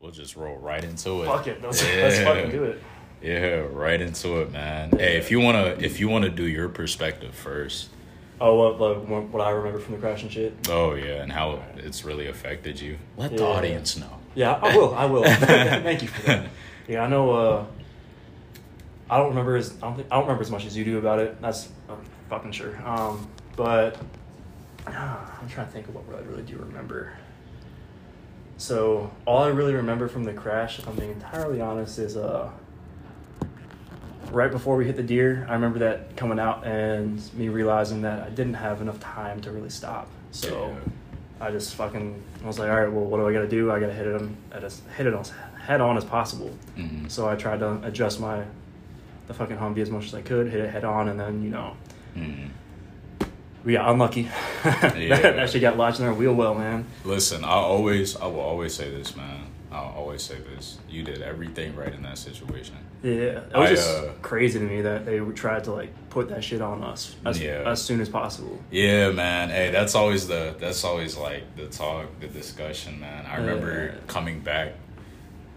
We'll just roll right into it. Fuck it. Let's fucking do it. Yeah, right into it, man. Yeah. Hey, if you wanna do your perspective first. Oh, what I remember from the crash and shit? Oh, yeah, and how it's really affected you. Let the audience know. Yeah, I will. Thank you for that. Yeah, I know, I don't remember as much as you do about it. That's, I'm fucking sure. But I'm trying to think of what I really do remember. So, all I really remember from the crash, if I'm being entirely honest, is right before we hit the deer, I remember that coming out and me realizing that I didn't have enough time to really stop. So I just I was like, all right, well, what do I got to do? I got to hit him as head on as possible. Mm-hmm. So I tried to adjust the fucking Humvee as much as I could, hit it head on, and then, mm-hmm. We got unlucky. That shit got lodged in our wheel well, man. Listen, I will always say this, man. I'll always say this. You did everything right in that situation. Yeah. It was just crazy to me that they tried to, put that shit on us as soon as possible. Yeah, man. Hey, that's always the talk, the discussion, man. I remember coming back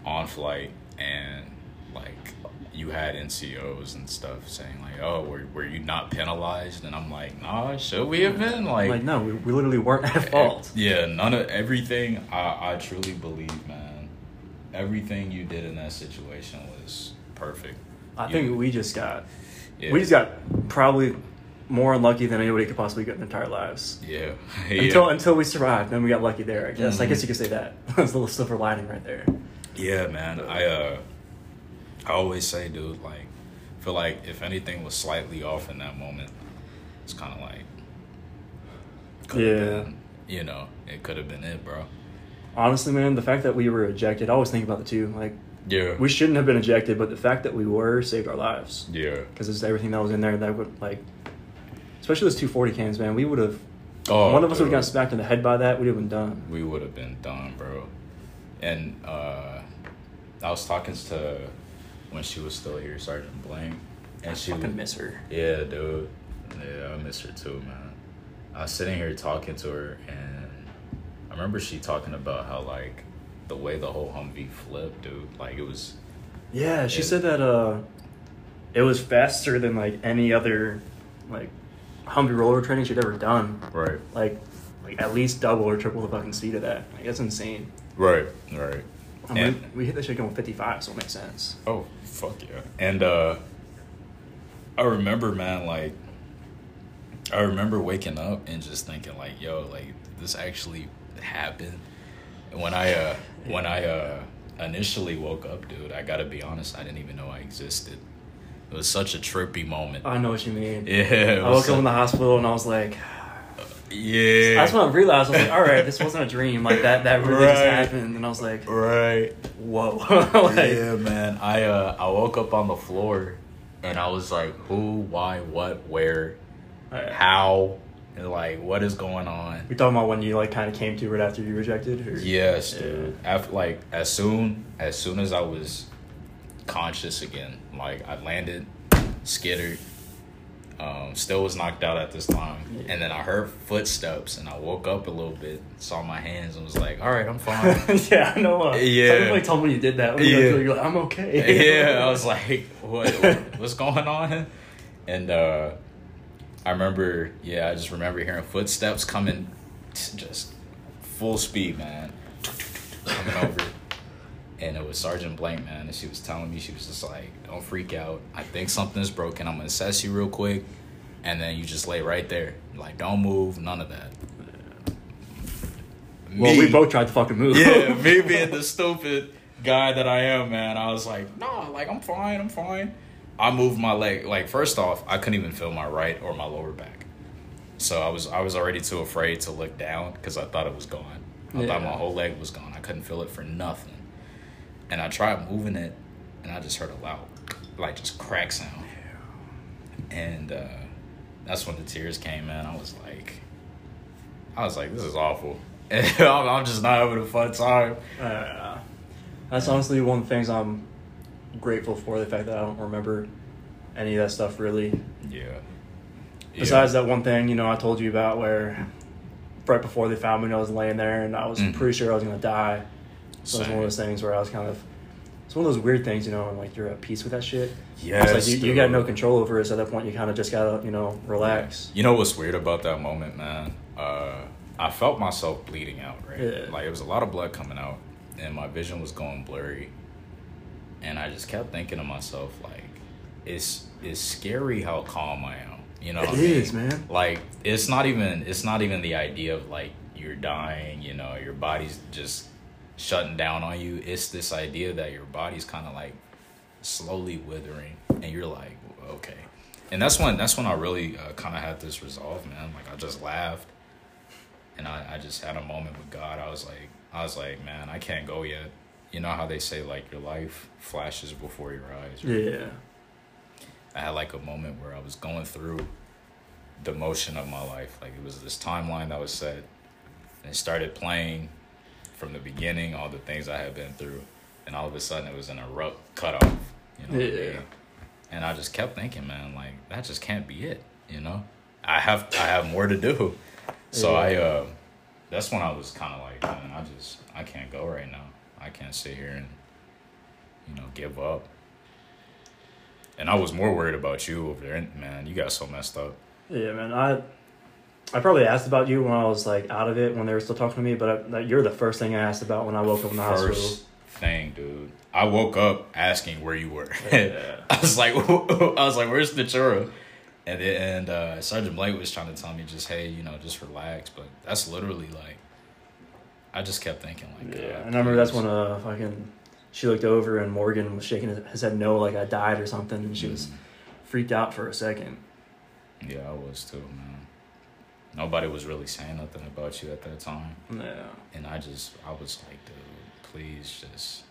on flight and, you had NCOs and stuff saying, oh, were you not penalized? And I'm like, nah, should we have been? No, we literally weren't at fault. Yeah, none of everything. I truly believe, man. Everything you did in that situation was perfect. I think we just got probably more unlucky than anybody could possibly get in their entire lives. Yeah. Until we survived, then we got lucky there, I guess. Mm-hmm. I guess you could say that. That's a little silver lining right there. Yeah, man. I always say, dude, feel like if anything was slightly off in that moment, it's kind of it could have been it, bro. Honestly, man, the fact that we were ejected, I always think about the two. We shouldn't have been ejected, but the fact that we were saved our lives. Yeah. Because it's everything that was in there that would, especially those 240 cans, man, we would have, one of us would have gotten smacked in the head by that, we would have been done. We would have been done, bro. And I was talking to, when she was still here, Sergeant Blank. And I fucking miss her. Yeah, dude. Yeah, I miss her too, man. I was sitting here talking to her, and I remember she talking about how, the way the whole Humvee flipped, dude. It was... Yeah, she said that it was faster than, any other, Humvee roller training she'd ever done. Right. At least double or triple the fucking speed of that. That's insane. Right. I mean, we hit that shit going 55, so it makes sense. Oh, fuck yeah. And, I remember, man, I remember waking up and just thinking, this actually happened. And when I initially woke up, dude, I gotta be honest, I didn't even know I existed. It was such a trippy moment. I know what you mean. Yeah. I woke up in the hospital and I was like, yeah. That's when I realized, I was all right, this wasn't a dream. That really just happened. And I was like, right. Whoa. Yeah, man. I woke up on the floor and I was like, who, why, what, where, how, and what is going on? You're talking about when you kind of came to right after you rejected? Or? Yes, dude. Yeah. After, as soon as I was conscious again, I landed, skittered, still was knocked out at this time, and then I heard footsteps and I woke up a little bit, saw my hands and was like, all right, I'm fine. Yeah, I know. Somebody told me you did that. You're like, I'm okay. Yeah, I was like, what's going on? And I remember, I just remember hearing footsteps coming just full speed, man, coming over. And it was Sergeant Blank, man, and she was telling me, she was just like, don't freak out. I think something's broken. I'm going to assess you real quick, and then you just lay right there. Don't move, none of that. Well, we both tried to fucking move. Yeah, me being the stupid guy that I am, man, I was like, no, I'm fine. I moved my leg. First off, I couldn't even feel my right or my lower back. So I was already too afraid to look down because I thought it was gone. I thought my whole leg was gone. I couldn't feel it for nothing. And I tried moving it, and I just heard a loud, just crack sound. Yeah. And that's when the tears came in. I was like, this is awful. I'm just not having a fun time. That's honestly one of the things I'm grateful for, the fact that I don't remember any of that stuff really. Yeah. Besides that one thing, I told you about where right before they found me, I was laying there and I was pretty sure I was going to die. So it's one of those things where I was kind of, it's one of those weird things, you know, and like you're at peace with that shit. Yes. Like you got no control over it. So at that point, you kind of just gotta, you know, relax. You know what's weird about that moment, man? I felt myself bleeding out, right? Yeah. Like it was a lot of blood coming out, and my vision was going blurry. And I just kept thinking to myself, like, it's scary how calm I am. You know what I mean? It is, man. Like it's not even the idea of like you're dying. You know, your body's just shutting down on you. It's this idea that your body's kind of like slowly withering, and you're like, okay. And that's when I really kind of had this resolve, man. Like I just laughed, and I just had a moment with God. I was like, man, I can't go yet. You know how they say like your life flashes before your eyes, right? Yeah. I had like a moment where I was going through the motion of my life. Like it was this timeline that was set, and it started playing from the beginning, all the things I had been through, and all of a sudden it was an abrupt cutoff. You know? Yeah. I mean? And I just kept thinking, man, like that just can't be it. You know, I have more to do. So yeah. That's when I was kind of like, man, I can't go right now. I can't sit here and, you know, give up. And I was more worried about you over there. Man, you got so messed up. Yeah, man. I probably asked about you when I was, like, out of it, when they were still talking to me. But you're the first thing I asked about when I woke up in the hospital. First thing, dude. I woke up asking where you were. Yeah. I was like, where's Natura? And then Sergeant Blake was trying to tell me just, hey, you know, just relax. But that's literally, like, I just kept thinking, like, yeah. And I remember that's when fucking she looked over and Morgan was shaking his head no, like I died or something, and she was freaked out for a second. Yeah, I was too, man. Nobody was really saying nothing about you at that time. Yeah. And I was like, dude, please just,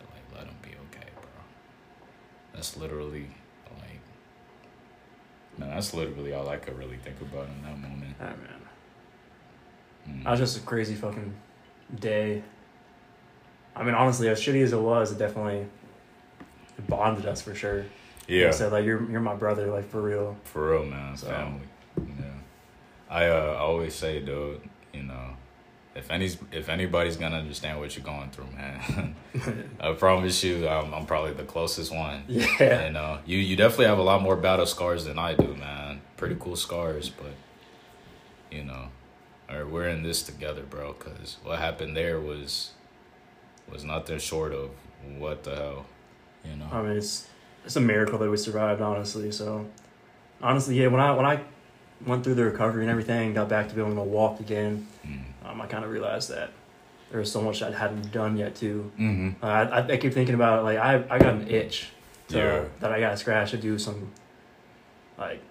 like, let him be okay, bro. That's literally, like, man, that's literally all I could really think about in that moment. All right, man. I was just a crazy fucking day. I mean, honestly, as shitty as it was, it definitely bonded us for sure. Yeah. Like I said, like, you're my brother, like, for real. For real, man. So. Family. Yeah. I always say, dude, you know, if anybody's gonna understand what you're going through, man, I promise you, I'm probably the closest one. Yeah. And you definitely have a lot more battle scars than I do, man. Pretty cool scars, but you know. Or we're in this together, bro, because what happened there was nothing short of what the hell, you know? I mean, it's a miracle that we survived, honestly. So, honestly, yeah, when I went through the recovery and everything, got back to being able to walk again, I kind of realized that there was so much I hadn't done yet, too. Mm-hmm. I keep thinking about it, like, I got an itch that I got to scratch to do some, like,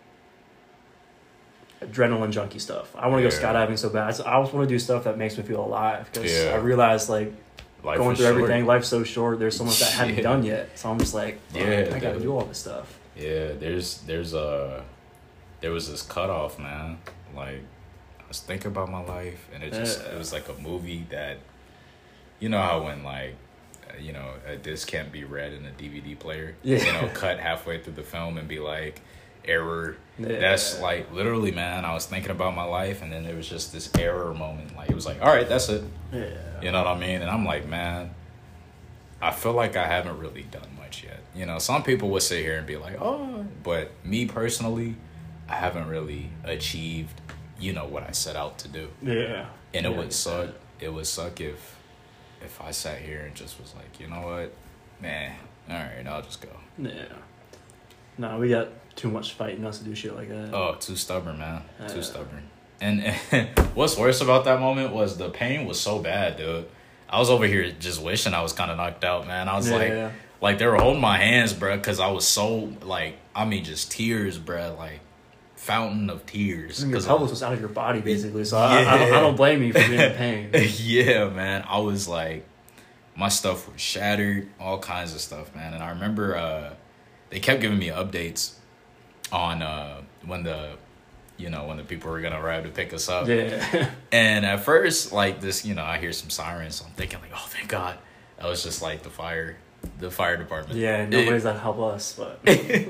adrenaline junkie stuff. I want to go skydiving so bad. I just want to do stuff that makes me feel alive, because I realized, like, life going through everything, life's so short. There's so much that I hadn't done yet. So I'm just like, I gotta do all this stuff. Yeah, there was this cutoff, man. Like, I was thinking about my life, and it was like a movie that, you know how when, like, you know, a disc can't be read in a DVD player, you know, cut halfway through the film and be like, error. That's like, literally, man, I was thinking about my life, and then there was just this error moment. Like, it was like, all right, that's it. Yeah. You know what I mean? And I'm like, man, I feel like I haven't really done much yet. You know, some people would sit here and be like, oh, but me personally, I haven't really achieved, you know, what I set out to do. Yeah. And it would suck. It would suck if I sat here and just was like, you know what, man, all right, I'll just go. Yeah. No, we got too much fight in us to do shit like that. Oh, too stubborn, man. Too stubborn. And what's worse about that moment was the pain was so bad, dude. I was over here just wishing I was kind of knocked out, man. I was like they were holding my hands, bro, because I was so, like, I mean, just tears, bro, like fountain of tears. Your pelvis was out of your body, basically, so I don't blame you for being in pain. Yeah, man. I was like, my stuff was shattered, all kinds of stuff, man. And I remember they kept giving me updates on when the people were gonna arrive to pick us up. Yeah. And at first, like, this, you know, I hear some sirens, so I'm thinking, like, oh, thank God. That was just like the fire department. Yeah, nobody's gonna help us, but I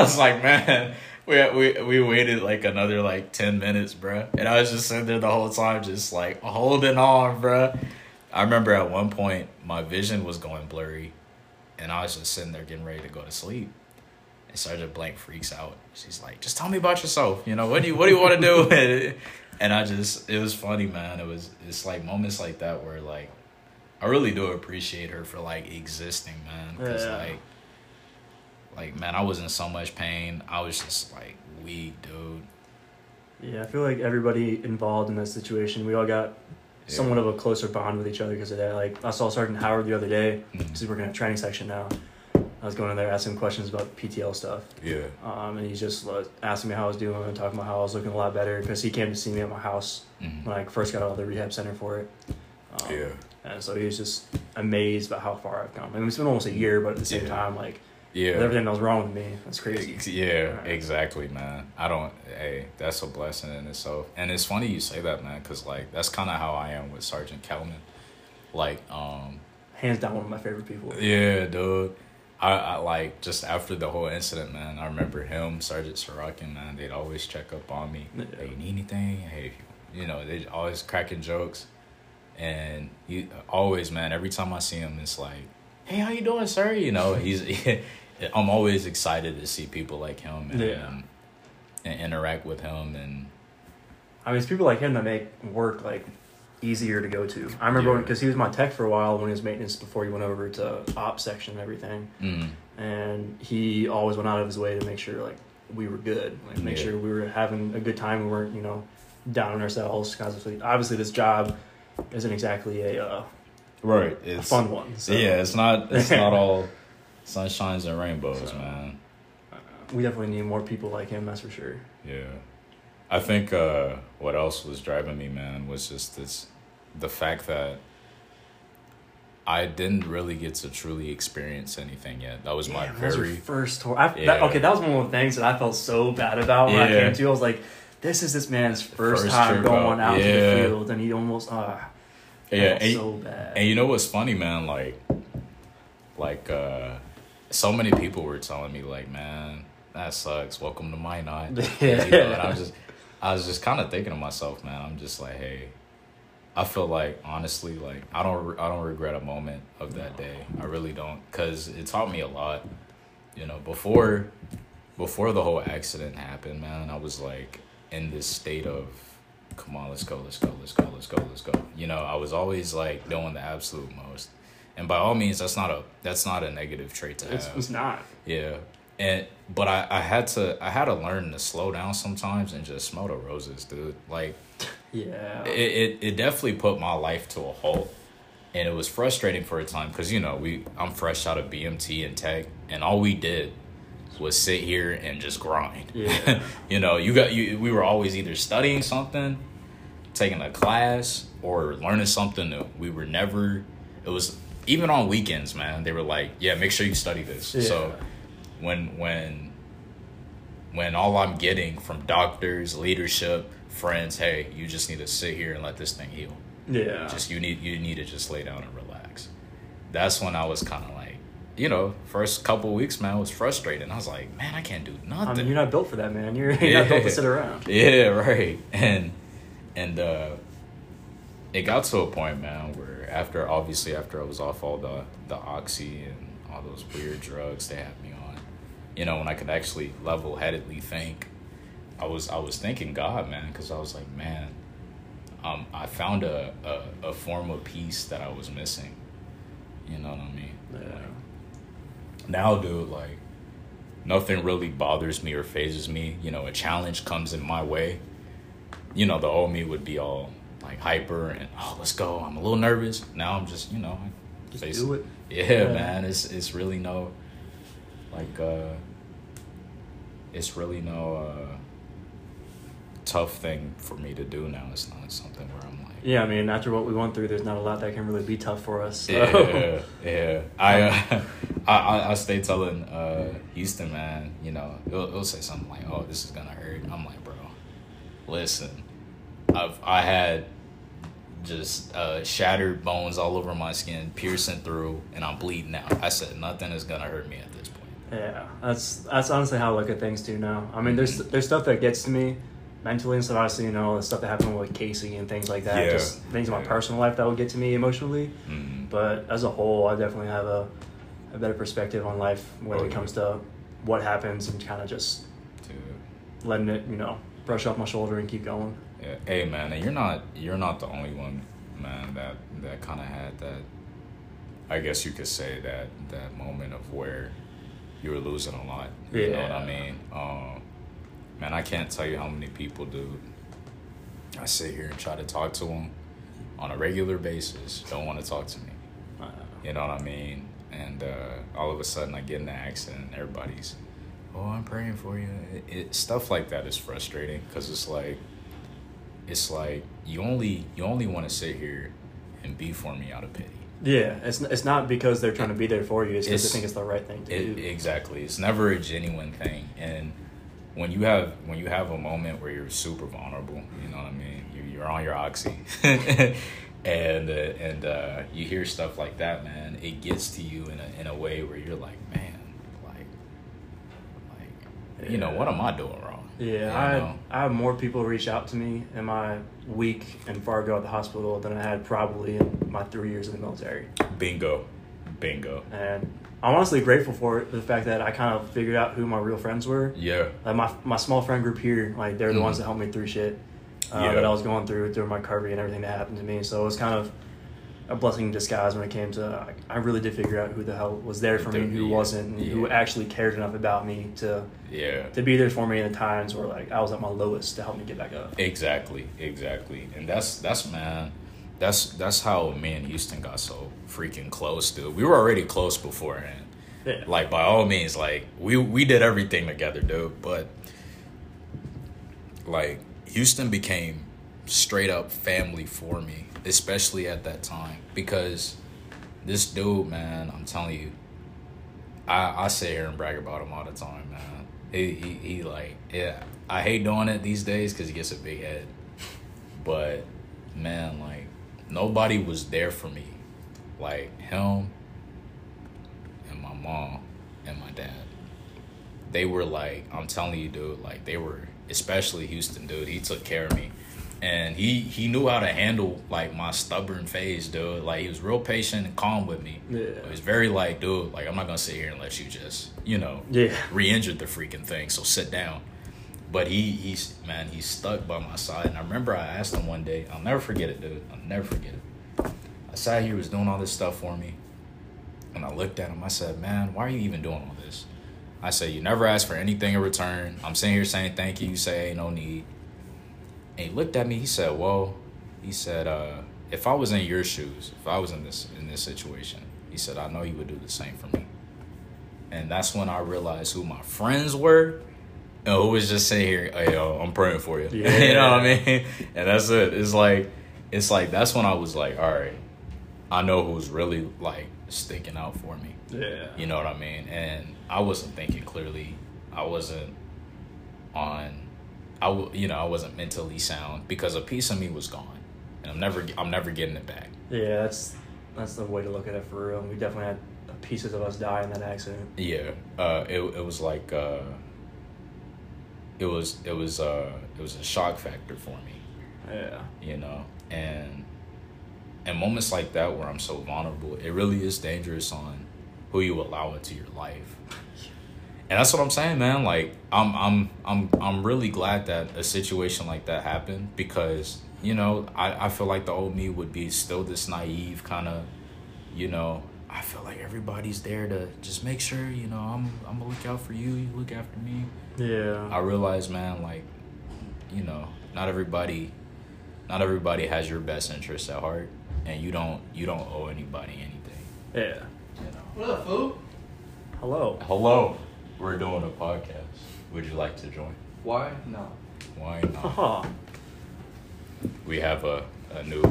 was like, man, we waited like another like 10 minutes, bruh. And I was just sitting there the whole time, just like holding on, bruh. I remember at one point my vision was going blurry and I was just sitting there getting ready to go to sleep. And Sergeant Blank freaks out. She's like, just tell me about yourself. You know, what do you want to do? And I just, it was funny, man. It's like moments like that where like, I really do appreciate her for like existing, man. Cause yeah. like, man, I was in so much pain. I was just like weak, dude. Yeah, I feel like everybody involved in that situation, we all got somewhat of a closer bond with each other because of that. Like, I saw Sergeant Howard the other day, because we're going to training section now. I was going in there asking questions about PTL stuff. Yeah. And he's just asking me how I was doing and talking about how I was looking a lot better because he came to see me at my house when I first got out of the rehab center for it. Yeah. And so he was just amazed by how far I've come. I mean, it's been almost a year, but at the same time, like, with everything that was wrong with me, that's crazy. Yeah, right. Exactly, man. Hey, that's a blessing in itself. And it's funny you say that, man, because, like, that's kind of how I am with Sergeant Kelman. Like, hands down, one of my favorite people. Yeah, dude. I like, just after the whole incident, man, I remember him, Sergeant Sorokin, man, they'd always check up on me. Yeah. Hey, you need anything? Hey, you know, they always cracking jokes. And he always, man, every time I see him, it's like, hey, how you doing, sir? You know, I'm always excited to see people like him and interact with him. And I mean, it's people like him that make work like easier to go to. I remember because he was my tech for a while when he was maintenance before he went over to op section and everything. And he always went out of his way to make sure like we were good, like make sure we were having a good time. We weren't, you know, down on ourselves constantly. Obviously, this job isn't exactly a fun one. So. Yeah, it's not all sunshines and rainbows, so, man. We definitely need more people like him, that's for sure. Yeah. I think what else was driving me, man, was just the fact that I didn't really get to truly experience anything yet. That was my very first tour. That was one of the things that I felt so bad about when I came to. I was like, this is this man's first time going out to the field, and he almost so bad. And you know what's funny, man? Like, so many people were telling me, like, man, that sucks. Welcome to my night. Yeah. You know, and I was just kind of thinking to myself, man, I'm just like, hey, I feel like, honestly, like, I don't regret a moment of that day. I really don't. Because it taught me a lot. You know, before the whole accident happened, man, I was, like, in this state of, come on, let's go. You know, I was always, like, doing the absolute most. And by all means, that's not a negative trait to have. It's not. Yeah. But I had to learn to slow down sometimes and just smell the roses, dude. Like, yeah. It definitely put my life to a halt, and it was frustrating for a time because, you know, I'm fresh out of BMT and tech, and all we did was sit here and just grind. Yeah. You know, we were always either studying something, taking a class, or learning something new. We were never. It was. Even on weekends, man, they were like, yeah, make sure you study this. Yeah. So when all I'm getting from doctors, leadership, friends, hey, you just need to sit here and let this thing heal. Yeah. You need to just lay down and relax. That's when I was kind of like, you know, first couple of weeks, man, I was frustrated. I was like, man, I can't do nothing. I mean, you're not built for that, man. You're not built to sit around. Yeah, right. And it got to a point, man, where after I was off all the oxy and all those weird drugs they had me on, you know, when I could actually level-headedly think, I was thanking God, man, because I was like, man, I found a form of peace that I was missing. You know what I mean? Yeah. Like, now, dude, like, nothing really bothers me or phases me. You know, a challenge comes in my way. You know, the old me would be all like hyper and let's go. I'm a little nervous now. I'm just, you know, just do it. Yeah, man. It's really no, like, it's really no tough thing for me to do now. It's not something where I'm like, yeah. I mean, after what we went through, there's not a lot that can really be tough for us. So. Yeah. I stay telling Houston, man. You know, it'll say something like, "Oh, this is gonna hurt." I'm like, bro, listen. I had just shattered bones all over my skin, piercing through, and I'm bleeding out. I said nothing is gonna hurt me at this point. Yeah, that's honestly how I look at things too now. I mean, there's stuff that gets to me mentally and stuff. Obviously, you know, the stuff that happened with Casey and things like that. Yeah. Just things in my personal life that would get to me emotionally. Mm-hmm. But as a whole, I definitely have a better perspective on life when it comes to what happens and kind of just letting it, you know, brush off my shoulder and keep going. Yeah. Hey, man, and you're not the only one, man, that kind of had that, I guess you could say, that moment of where you were losing a lot. You know what I mean? Man, I can't tell you how many people, dude, I sit here and try to talk to them on a regular basis, don't want to talk to me. You know what I mean? And all of a sudden I get in an accident and everybody's, oh, I'm praying for you. Stuff like that is frustrating because it's like you only want to sit here and be for me out of pity. Yeah, it's not because they're trying to be there for you. It's because they think it's the right thing to do. Exactly. It's never a genuine thing. And when you have a moment where you're super vulnerable, you know what I mean? You're on your oxy, and you hear stuff like that, man. It gets to you in a way where you're like, man, like you know, what am I doing wrong? Yeah, I have more people reach out to me in my week in Fargo at the hospital than I had probably in my 3 years in the military. Bingo. And I'm honestly grateful for it, for the fact that I kind of figured out who my real friends were. Yeah. Like my small friend group here, like they're the ones that helped me through shit that I was going through during my recovery and everything that happened to me. So it was kind of a blessing in disguise when it came to, I really did figure out who the hell was there for me and who wasn't, and who actually cared enough about me to be there for me in the times where like I was at my lowest to help me get back up. Exactly. And that's how me and Houston got so freaking close, dude. We were already close beforehand. Yeah. Like by all means, like we did everything together, dude. But like Houston became straight up family for me, especially at that time, because this dude, man, I'm telling you, I sit here and brag about him all the time, man. He like, yeah, I hate doing it these days because he gets a big head, but man, like nobody was there for me like him and my mom and my dad. They were like, I'm telling you, dude, like they were, especially Houston, dude, he took care of me. And he knew how to handle, like, my stubborn phase, dude. Like, he was real patient and calm with me. Yeah. He was very like, dude, like, I'm not going to sit here and let you just, you know, re-injured the freaking thing. So sit down. But he stuck by my side. And I remember I asked him one day. I'll never forget it, dude. I sat here, he was doing all this stuff for me. And I looked at him. I said, man, why are you even doing all this? I said, you never asked for anything in return. I'm sitting here saying thank you. You say ain't no need. And he looked at me, he said, well, he said, if I was in your shoes, if I was in this situation, he said, I know you would do the same for me. And that's when I realized who my friends were and who was just sitting here, hey, yo, I'm praying for you. Yeah. You know what I mean? And that's it. It's like that's when I was like, all right, I know who's really like sticking out for me. Yeah. You know what I mean? And I wasn't thinking clearly. I wasn't on I wasn't mentally sound because a piece of me was gone, and I'm never getting it back. Yeah, that's the way to look at it for real. We definitely had pieces of us die in that accident. Yeah, it was like it was a shock factor for me. Yeah, you know, and moments like that where I'm so vulnerable, it really is dangerous on who you allow into your life. And that's what I'm saying, man. Like, I'm really glad that a situation like that happened because, you know, I feel like the old me would be still this naive kind of, you know, I feel like everybody's there to just make sure, you know, I'm gonna look out for you, you look after me. Yeah. I realize, man, like, you know, not everybody has your best interests at heart, and you don't owe anybody anything. Yeah. You know. What up, fool? Hello. We're doing a podcast. Would you like to join? Why not? Uh-huh. We have a new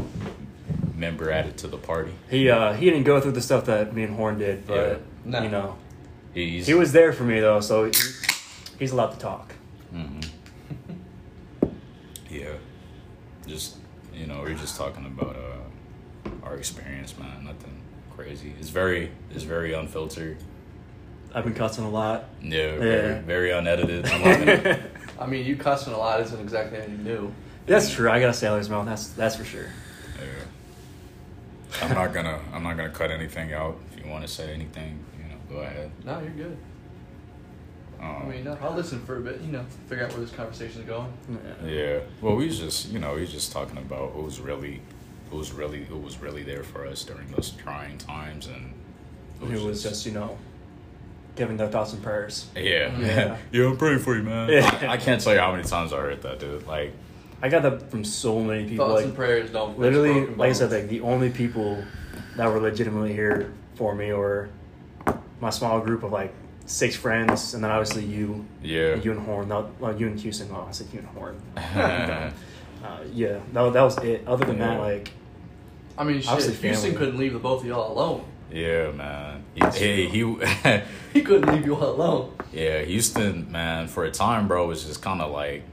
member added to the party. He didn't go through the stuff that me and Horn did, but you know, he was there for me though, so he's allowed to talk. Mm-hmm. Yeah, just you know, we're just talking about our experience, man. Nothing crazy. It's very unfiltered. I've been cussing a lot. Yeah, very unedited. I'm loving it. I mean, you cussing a lot isn't exactly anything new. That's true. I got a sailor's mouth. That's for sure. Yeah. I'm not gonna cut anything out. If you want to say anything, go ahead. No, you're good. I'll listen for a bit, figure out where this conversation is going. Yeah. Well, he's just talking about who was really there for us during those trying times, and who was just giving their thoughts and prayers. Yeah. Yeah, I'm praying for you, man. Yeah. I can't tell you how many times I heard that, dude. Like, I got that from so many people. Thoughts and prayers don't. Literally, like I said, like the only people that were legitimately here for me were my small group of like 6 friends, and then obviously you. Yeah. You and Horn. You and Houston. Oh, I said you and Horn. Yeah. That was it. Other than that, like... I mean, shit, Houston couldn't leave the both of y'all alone. Yeah, man. He couldn't leave you all alone. Yeah, Houston, man, for a time, bro, was just kind of like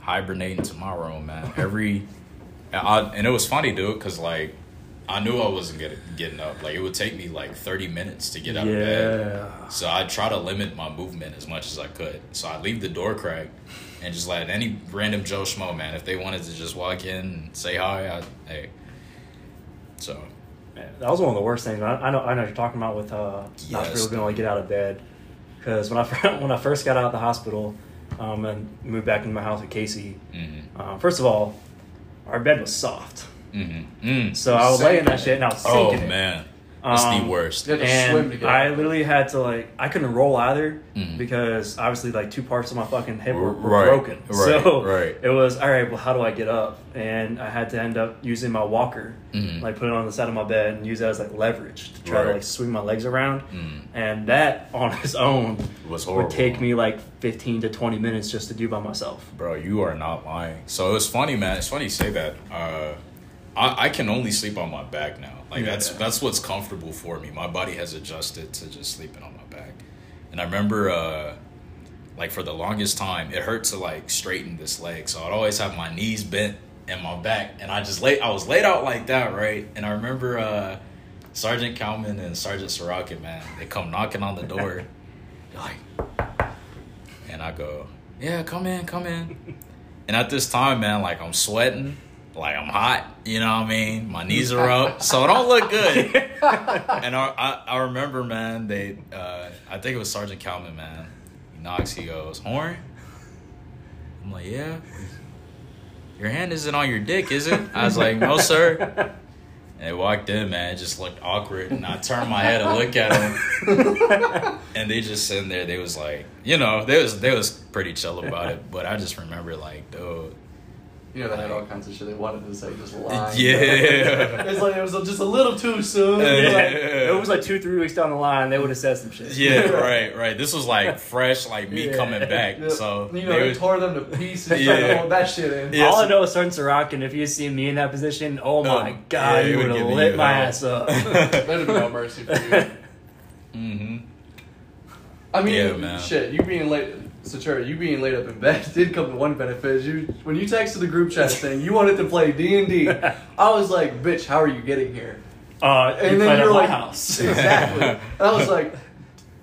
hibernating to my room, man. And it was funny, dude, because, like, I knew I wasn't getting up. Like, it would take me, like, 30 minutes to get out of bed. So I'd try to limit my movement as much as I could. So I'd leave the door cracked and just let any random Joe Schmo, man, if they wanted to just walk in and say hi, hey. So... that was one of the worst things. I know what you're talking about with not really being able to get out of bed. Because when I first got out of the hospital and moved back into my house with Casey, mm-hmm. First of all, our bed was soft. Mm-hmm. Mm. So I was laying in that shit and I was sinking. Oh, man. That's the worst. And I literally had to, like, I couldn't roll either because obviously, like, 2 parts of my fucking hip were broken. Right, so it was, all right, well, how do I get up? And I had to end up using my walker, like, put it on the side of my bed and use that as, like, leverage to try to, like, swing my legs around. And that on its own would take me, like, 15 to 20 minutes just to do by myself. Bro, you are not lying. So it's funny, man. It's funny you say that. I can only sleep on my back now. Like, that's what's comfortable for me. My body has adjusted to just sleeping on my back. And I remember, like, for the longest time, it hurt to, like, straighten this leg. So I'd always have my knees bent and my back. And I was laid out like that, right? And I remember Sergeant Kelman and Sergeant Sorokin, man, they come knocking on the door. They're like... And I go, yeah, come in. And at this time, man, like, I'm sweating. Like, I'm hot, you know what I mean? My knees are up, so it don't look good. And I remember, man, they, I think it was Sergeant Coleman, man. He knocks, he goes, Horn? I'm like, yeah. Your hand isn't on your dick, is it? I was like, no, sir. And they walked in, man. It just looked awkward. And I turned my head to look at him. And they just sitting there. They was like, they was pretty chill about it. But I just remember, like, dude. They had all kinds of shit they wanted to say, just lie. Yeah. It's like, it was just a little too soon. It was like 2-3 weeks down the line, they would have said some shit. Yeah, right. This was like fresh, like me coming back. Yeah. So, they tore them to pieces. Yeah. Trying to hold that shit in. Yeah. All I know is Sergeant Sorokin, if you see me in that position, oh my God, you would have lit my ass up. That'd be no mercy for you. Mm-hmm. I mean, shit, you being late... So, Trevor, you being laid up in bed did come to one benefit. When you texted the group chat saying you wanted to play D&D, I was like, bitch, how are you getting here? And then you're like, house. Exactly. And I was like,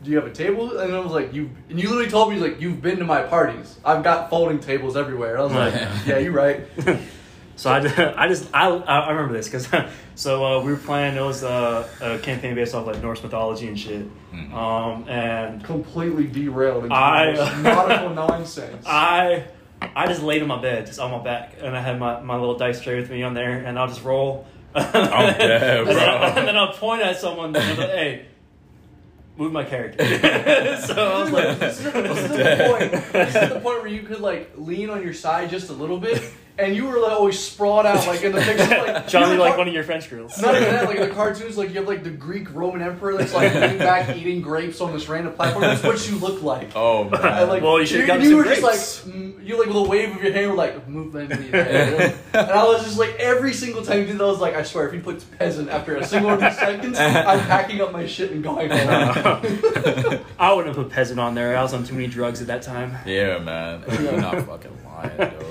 do you have a table? And I was like, you literally told me, like, you've been to my parties. I've got folding tables everywhere. And I was like, yeah, you're right. So I remember this because we were playing. It was a campaign based off like Norse mythology and shit, and completely derailed into nautical nonsense. I just laid in my bed, just on my back, and I had my little dice tray with me on there, and I'll just roll. I'm dead, bro. And then I'll point at someone and like, hey. Move my character. So I was like, this is the point where you could like lean on your side just a little bit, and you were like always sprawled out like in the picture, like Johnny, like one of your French girls. Not even that, like in the cartoons, like you have like the Greek Roman emperor that's like leaning back eating grapes on this random platform. That's what you look like. Oh man! You should have gotten some grapes. You were just like you like with a wave of your hand were like movement, and I was just like every single time you did that, I was like I swear if he puts peasant after a single 2 seconds, I'm packing up my shit and going home. I wouldn't have put peasant on there. I was on too many drugs at that time. Yeah, man. You're not fucking lying, dude.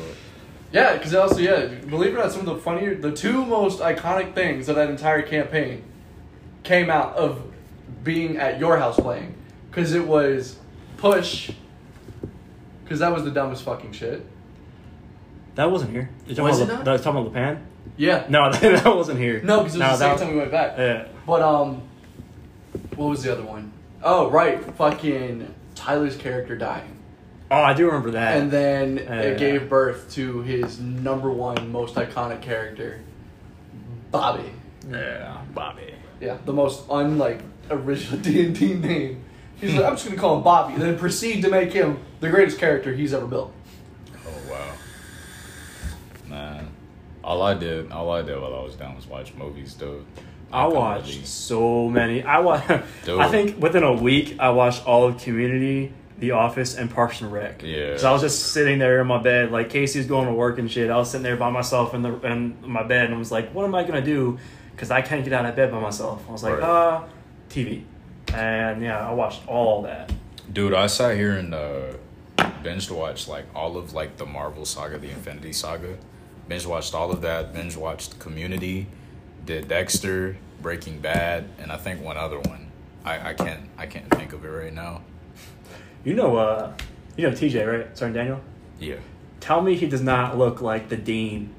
Yeah, because also, believe it or not, some of the 2 most iconic things of that entire campaign came out of being at your house playing. Because it was Push because that was the dumbest fucking shit. That wasn't here. Was it not? I was talking about the pan? Yeah. No, that wasn't here. No, because it was the second time we went back. Yeah. But, what was the other one? Oh, right. Fucking Tyler's character dying. Oh, I do remember that. And then it gave birth to his number one most iconic character, Bobby. Yeah, Bobby. Yeah, the most original D&D name. He's like, I'm just going to call him Bobby, and then proceed to make him the greatest character he's ever built. Oh, wow. Man, all I did while I was down was watch movies, dude. I watched so many. I think within a week, I watched all of Community, The Office, and Parks and Rec. Yeah. So I was just sitting there in my bed, like Casey's going to work and shit. I was sitting there by myself in my bed, and I was like, "What am I gonna do? Because I can't get out of bed by myself." I was like, TV," and yeah, I watched all that. Dude, I sat here and binge watched all of the Marvel saga, the Infinity Saga. Binge watched all of that. Binge watched Community, did Dexter, Breaking Bad, and I think one other one. I can't think of it right now. You know TJ, right? Sergeant Daniel? Yeah. Tell me he does not look like the Dean.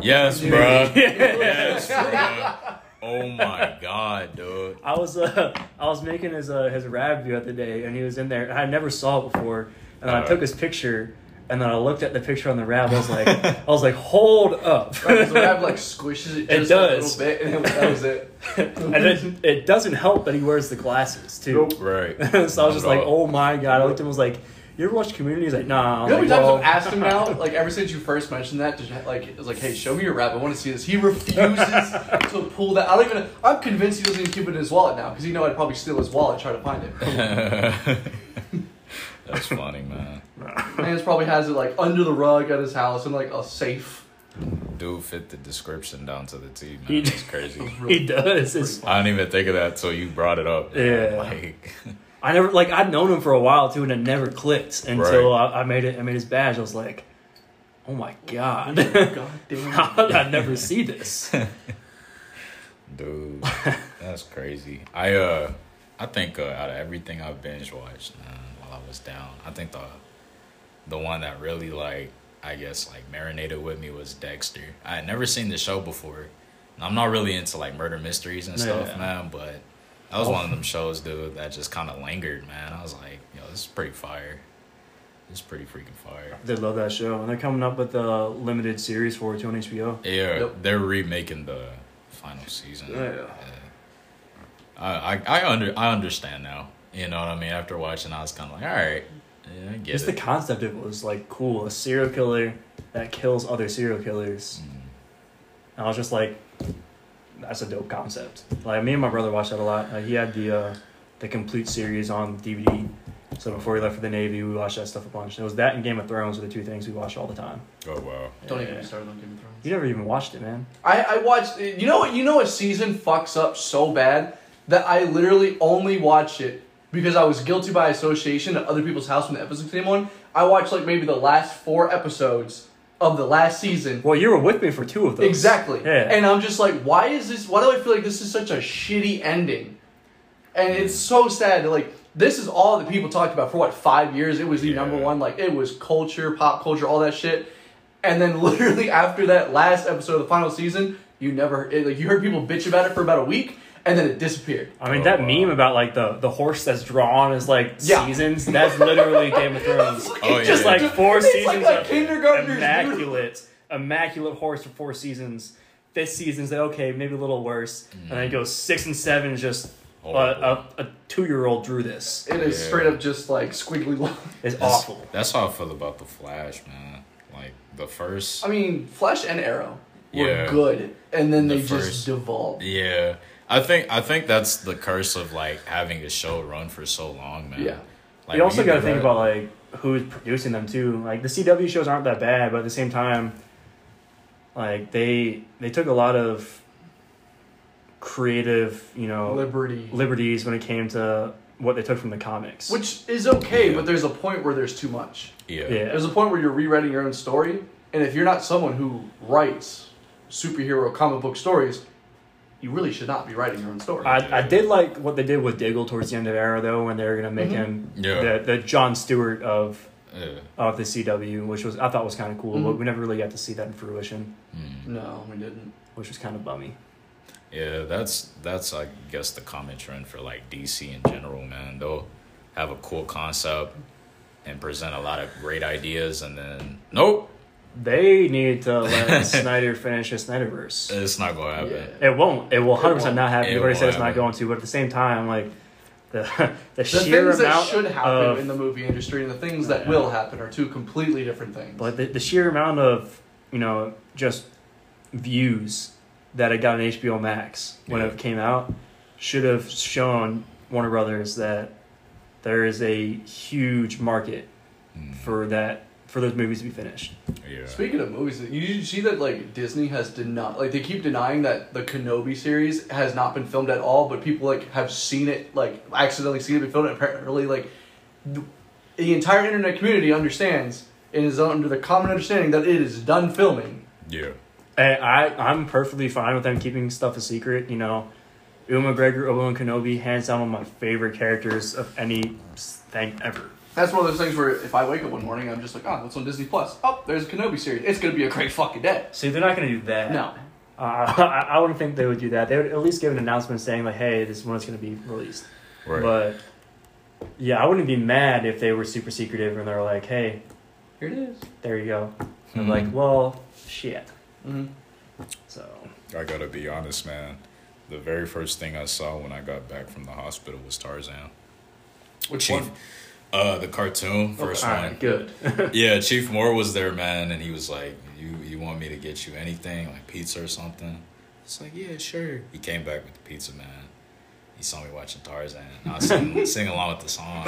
Yes, dude. Bruh. Yes, bruh. Oh, my God, dude. I was making his rap view the other day, and he was in there, and I never saw it before. And then I took his picture, and then I looked at the picture on the rap, and I was like, hold up. Right, the rap, squishes it just a little bit, and that was it. And it doesn't help that he wears the glasses, too. Nope. Right. So I was just like, oh, my God. I looked at him and was like, you ever watched Community? He's like, nah. You know how many times I've asked him now? Ever since you first mentioned that, hey, show me your rap. I want to see this. He refuses to pull that. I'm convinced he doesn't even keep it in his wallet now, because he know I'd probably steal his wallet and try to find it. That's funny, man. Man's probably has it under the rug at his house in a safe. Dude fit the description down to the T, man. It's crazy. He does. I didn't even think of that until you brought it up. Yeah. I never I'd known him for a while too, and it never clicked until I made his badge. I was like, oh my God. God damn. How did I never see this? Dude, that's crazy. I think out of everything I've binge watched, man, I was down, I think the one that really marinated with me was Dexter. I had never seen the show before. I'm not really into murder mysteries and stuff, man, but that was one of them shows, dude, that just kind of lingered, man. I was like, yo, this is pretty fire. It's pretty freaking fire. They love that show, and they're coming up with a limited series for it too on HBO. Yeah, They're remaking the final season. Yeah. I understand now. You know what I mean? After watching, I was kind of like, all right, yeah, I get it. Just the concept of it was, cool. A serial killer that kills other serial killers. Mm. And I was just like, that's a dope concept. Me and my brother watched that a lot. He had the complete series on DVD. So before he left for the Navy, we watched that stuff a bunch. It was that and Game of Thrones were the two things we watched all the time. Oh, wow. Yeah. Don't even start on Game of Thrones. You never even watched it, man. I watched it. You know a season fucks up so bad that I literally only watched it because I was guilty by association at other people's house when the episode came on. I watched maybe the last 4 episodes of the last season. Well, you were with me for 2 of those. Exactly. Yeah. And I'm just like, why do I feel like this is such a shitty ending? And it's so sad. This is all that people talked about for, 5 years? It was the number one. It was culture, pop culture, all that shit. And then literally after that last episode of the final season, you heard people bitch about it for about a week. And then it disappeared. I mean, that meme about, the horse that's drawn is, seasons, that's literally Game of Thrones. Just 4 seasons of kindergartner's immaculate horse for 4 seasons. 5th season's, maybe a little worse. Mm. And then it goes 6 and 7 is just a 2-year-old drew this. It is straight up just, squiggly lines. It's awful. That's how I feel about The Flash, man. The first... I mean, Flash and Arrow were good. And then they just devolved. Yeah. I think that's the curse of having a show run for so long, man. Yeah. You also got to think about who's producing them too. The CW shows aren't that bad, but at the same time, they took a lot of creative, liberties when it came to what they took from the comics, which is okay, but there's a point where there's too much. Yeah. There's a point where you're rewriting your own story, and if you're not someone who writes superhero comic book stories, you really should not be writing your own story. I did like what they did with Diggle towards the end of Arrow, though, when they were going to make him the Jon Stewart of of the CW, which was I thought was kind of cool, but we never really got to see that in fruition. No, we didn't. Which was kind of bummy. Yeah, that's I guess the common trend for like DC in general, man. They'll have a cool concept and present a lot of great ideas, and then nope. They need to let Snyder finish his Snyderverse. It's not going to happen. Yeah. It won't. It will 100% not happen. Everybody said it's not going to, but at the same time, like the sheer amount that should happen in the movie industry and the things that will happen are two completely different things. But the sheer amount of, you know, just views that it got on HBO Max when it came out should have shown Warner Brothers that there is a huge market for that. For those movies to be finished. Yeah. Speaking of movies, you see that like Disney has they keep denying that the Kenobi series has not been filmed at all, but people like have seen it, like accidentally seen it be filmed. And apparently, like the entire internet community understands and is under the common understanding that it is done filming. Yeah, and I'm perfectly fine with them keeping stuff a secret. You know, Ewan McGregor, Owen Kenobi, hands down one of my favorite characters of any thing ever. That's one of those things where if I wake up one morning, I'm just like, what's on Disney Plus? Oh, there's a Kenobi series. It's going to be a great fucking day. See, they're not going to do that. No. I wouldn't think they would do that. They would at least give an announcement saying, like, hey, this is when it's going to be released. Right. But, yeah, I wouldn't be mad if they were super secretive and they're like, hey, here it is. There you go. And I'm like, well, shit. So. I got to be honest, man. The very first thing I saw when I got back from the hospital was Tarzan. Which one? The cartoon first one. Good. Yeah, Chief Moore was there, man, and he was like, "You want me to get you anything, like pizza or something?" It's like, "Yeah, sure." He came back with the pizza, man. He saw me watching Tarzan. And I was singing along with the song,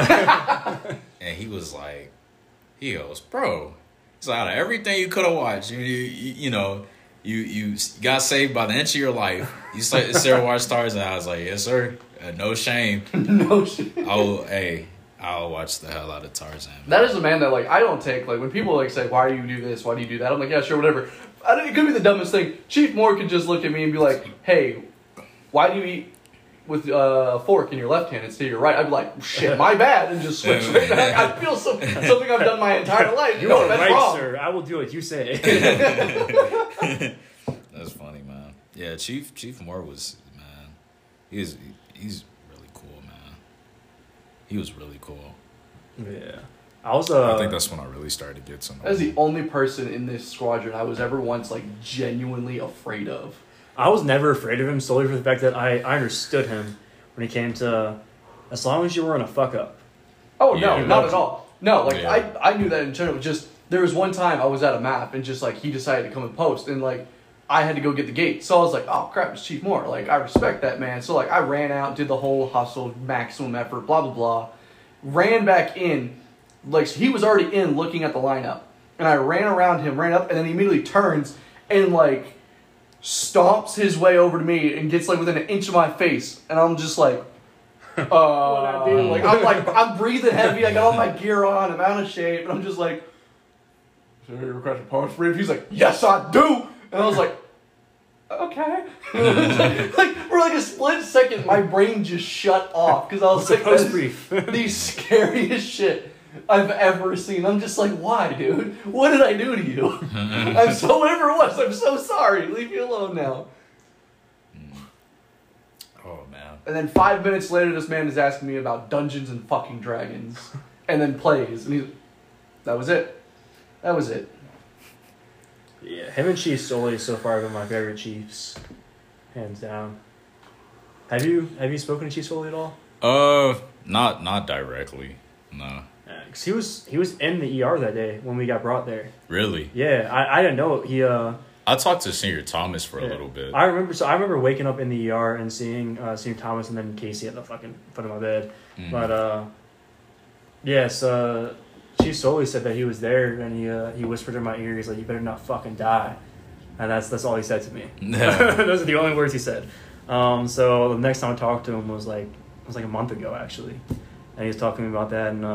and he was like, "He goes, bro, it's out of everything you could have watched. You got saved by the inch of your life. You still watched Tarzan." I was like, "Yes, sir. No shame. No shame. I'll watch the hell out of Tarzan. Man. That is a man that, like, I don't take, like, when people, like, say, why do you do this? Why do you do that? I'm like, yeah, sure, whatever. It could be the dumbest thing. Chief Moore could just look at me and be like, hey, why do you eat with a fork in your left hand instead of your right? I'd be like, shit, my bad, and just switch. I feel something I've done my entire life. You know, that's right, wrong. Sir. I will do what you say. That's funny, man. Yeah, Chief Moore was, man, he's he was really cool. Yeah. I think that's when I really started to get some. That's the only person in this squadron I was ever once, like, genuinely afraid of. I was never afraid of him solely for the fact that I understood him when it came to, as long as you weren't a fuck-up. Oh, no, not at all. No, like, yeah. I knew that in general. Just, there was one time I was at a map and just, like, he decided to come and post. And, like, I had to go get the gate. So I was like, oh, crap, it's Chief Moore. Like, I respect that man. So, like, I ran out, did the whole hustle, maximum effort, blah, blah, blah. Ran back in. Like, he was already in looking at the lineup. And I ran around him, ran up, and then he immediately turns and, like, stomps his way over to me and gets, like, within an inch of my face. And I'm just like, I'm breathing heavy. I got all my gear on. I'm out of shape. And I'm just like, so you request a power sprint? He's like, yes, I do. And I was like, okay. like for like a split second, my brain just shut off because I was like, "That's the scariest shit I've ever seen." I'm just like, "Why, dude? What did I do to you?" I'm so whatever it was. I'm so sorry. Leave me alone now. Oh man! And then 5 minutes later, this man is asking me about Dungeons and fucking Dragons, and then plays, and that was it. That was it. Yeah, him and Chief Soli so far have been my favorite Chiefs, hands down. Have you spoken to Chief Soli at all? Not directly, no. 'Cause he was in the ER that day when we got brought there. Really? Yeah, I didn't know he. I talked to Senior Thomas for a little bit. I remember waking up in the ER and seeing Senior Thomas and then Casey at the fucking foot of my bed. But Chief Soli said that he was there, and he whispered in my ear, he's like, you better not fucking die. And that's all he said to me. Those are the only words he said. So the next time I talked to him was like, it was like a month ago, actually. And he was talking to me about that, and he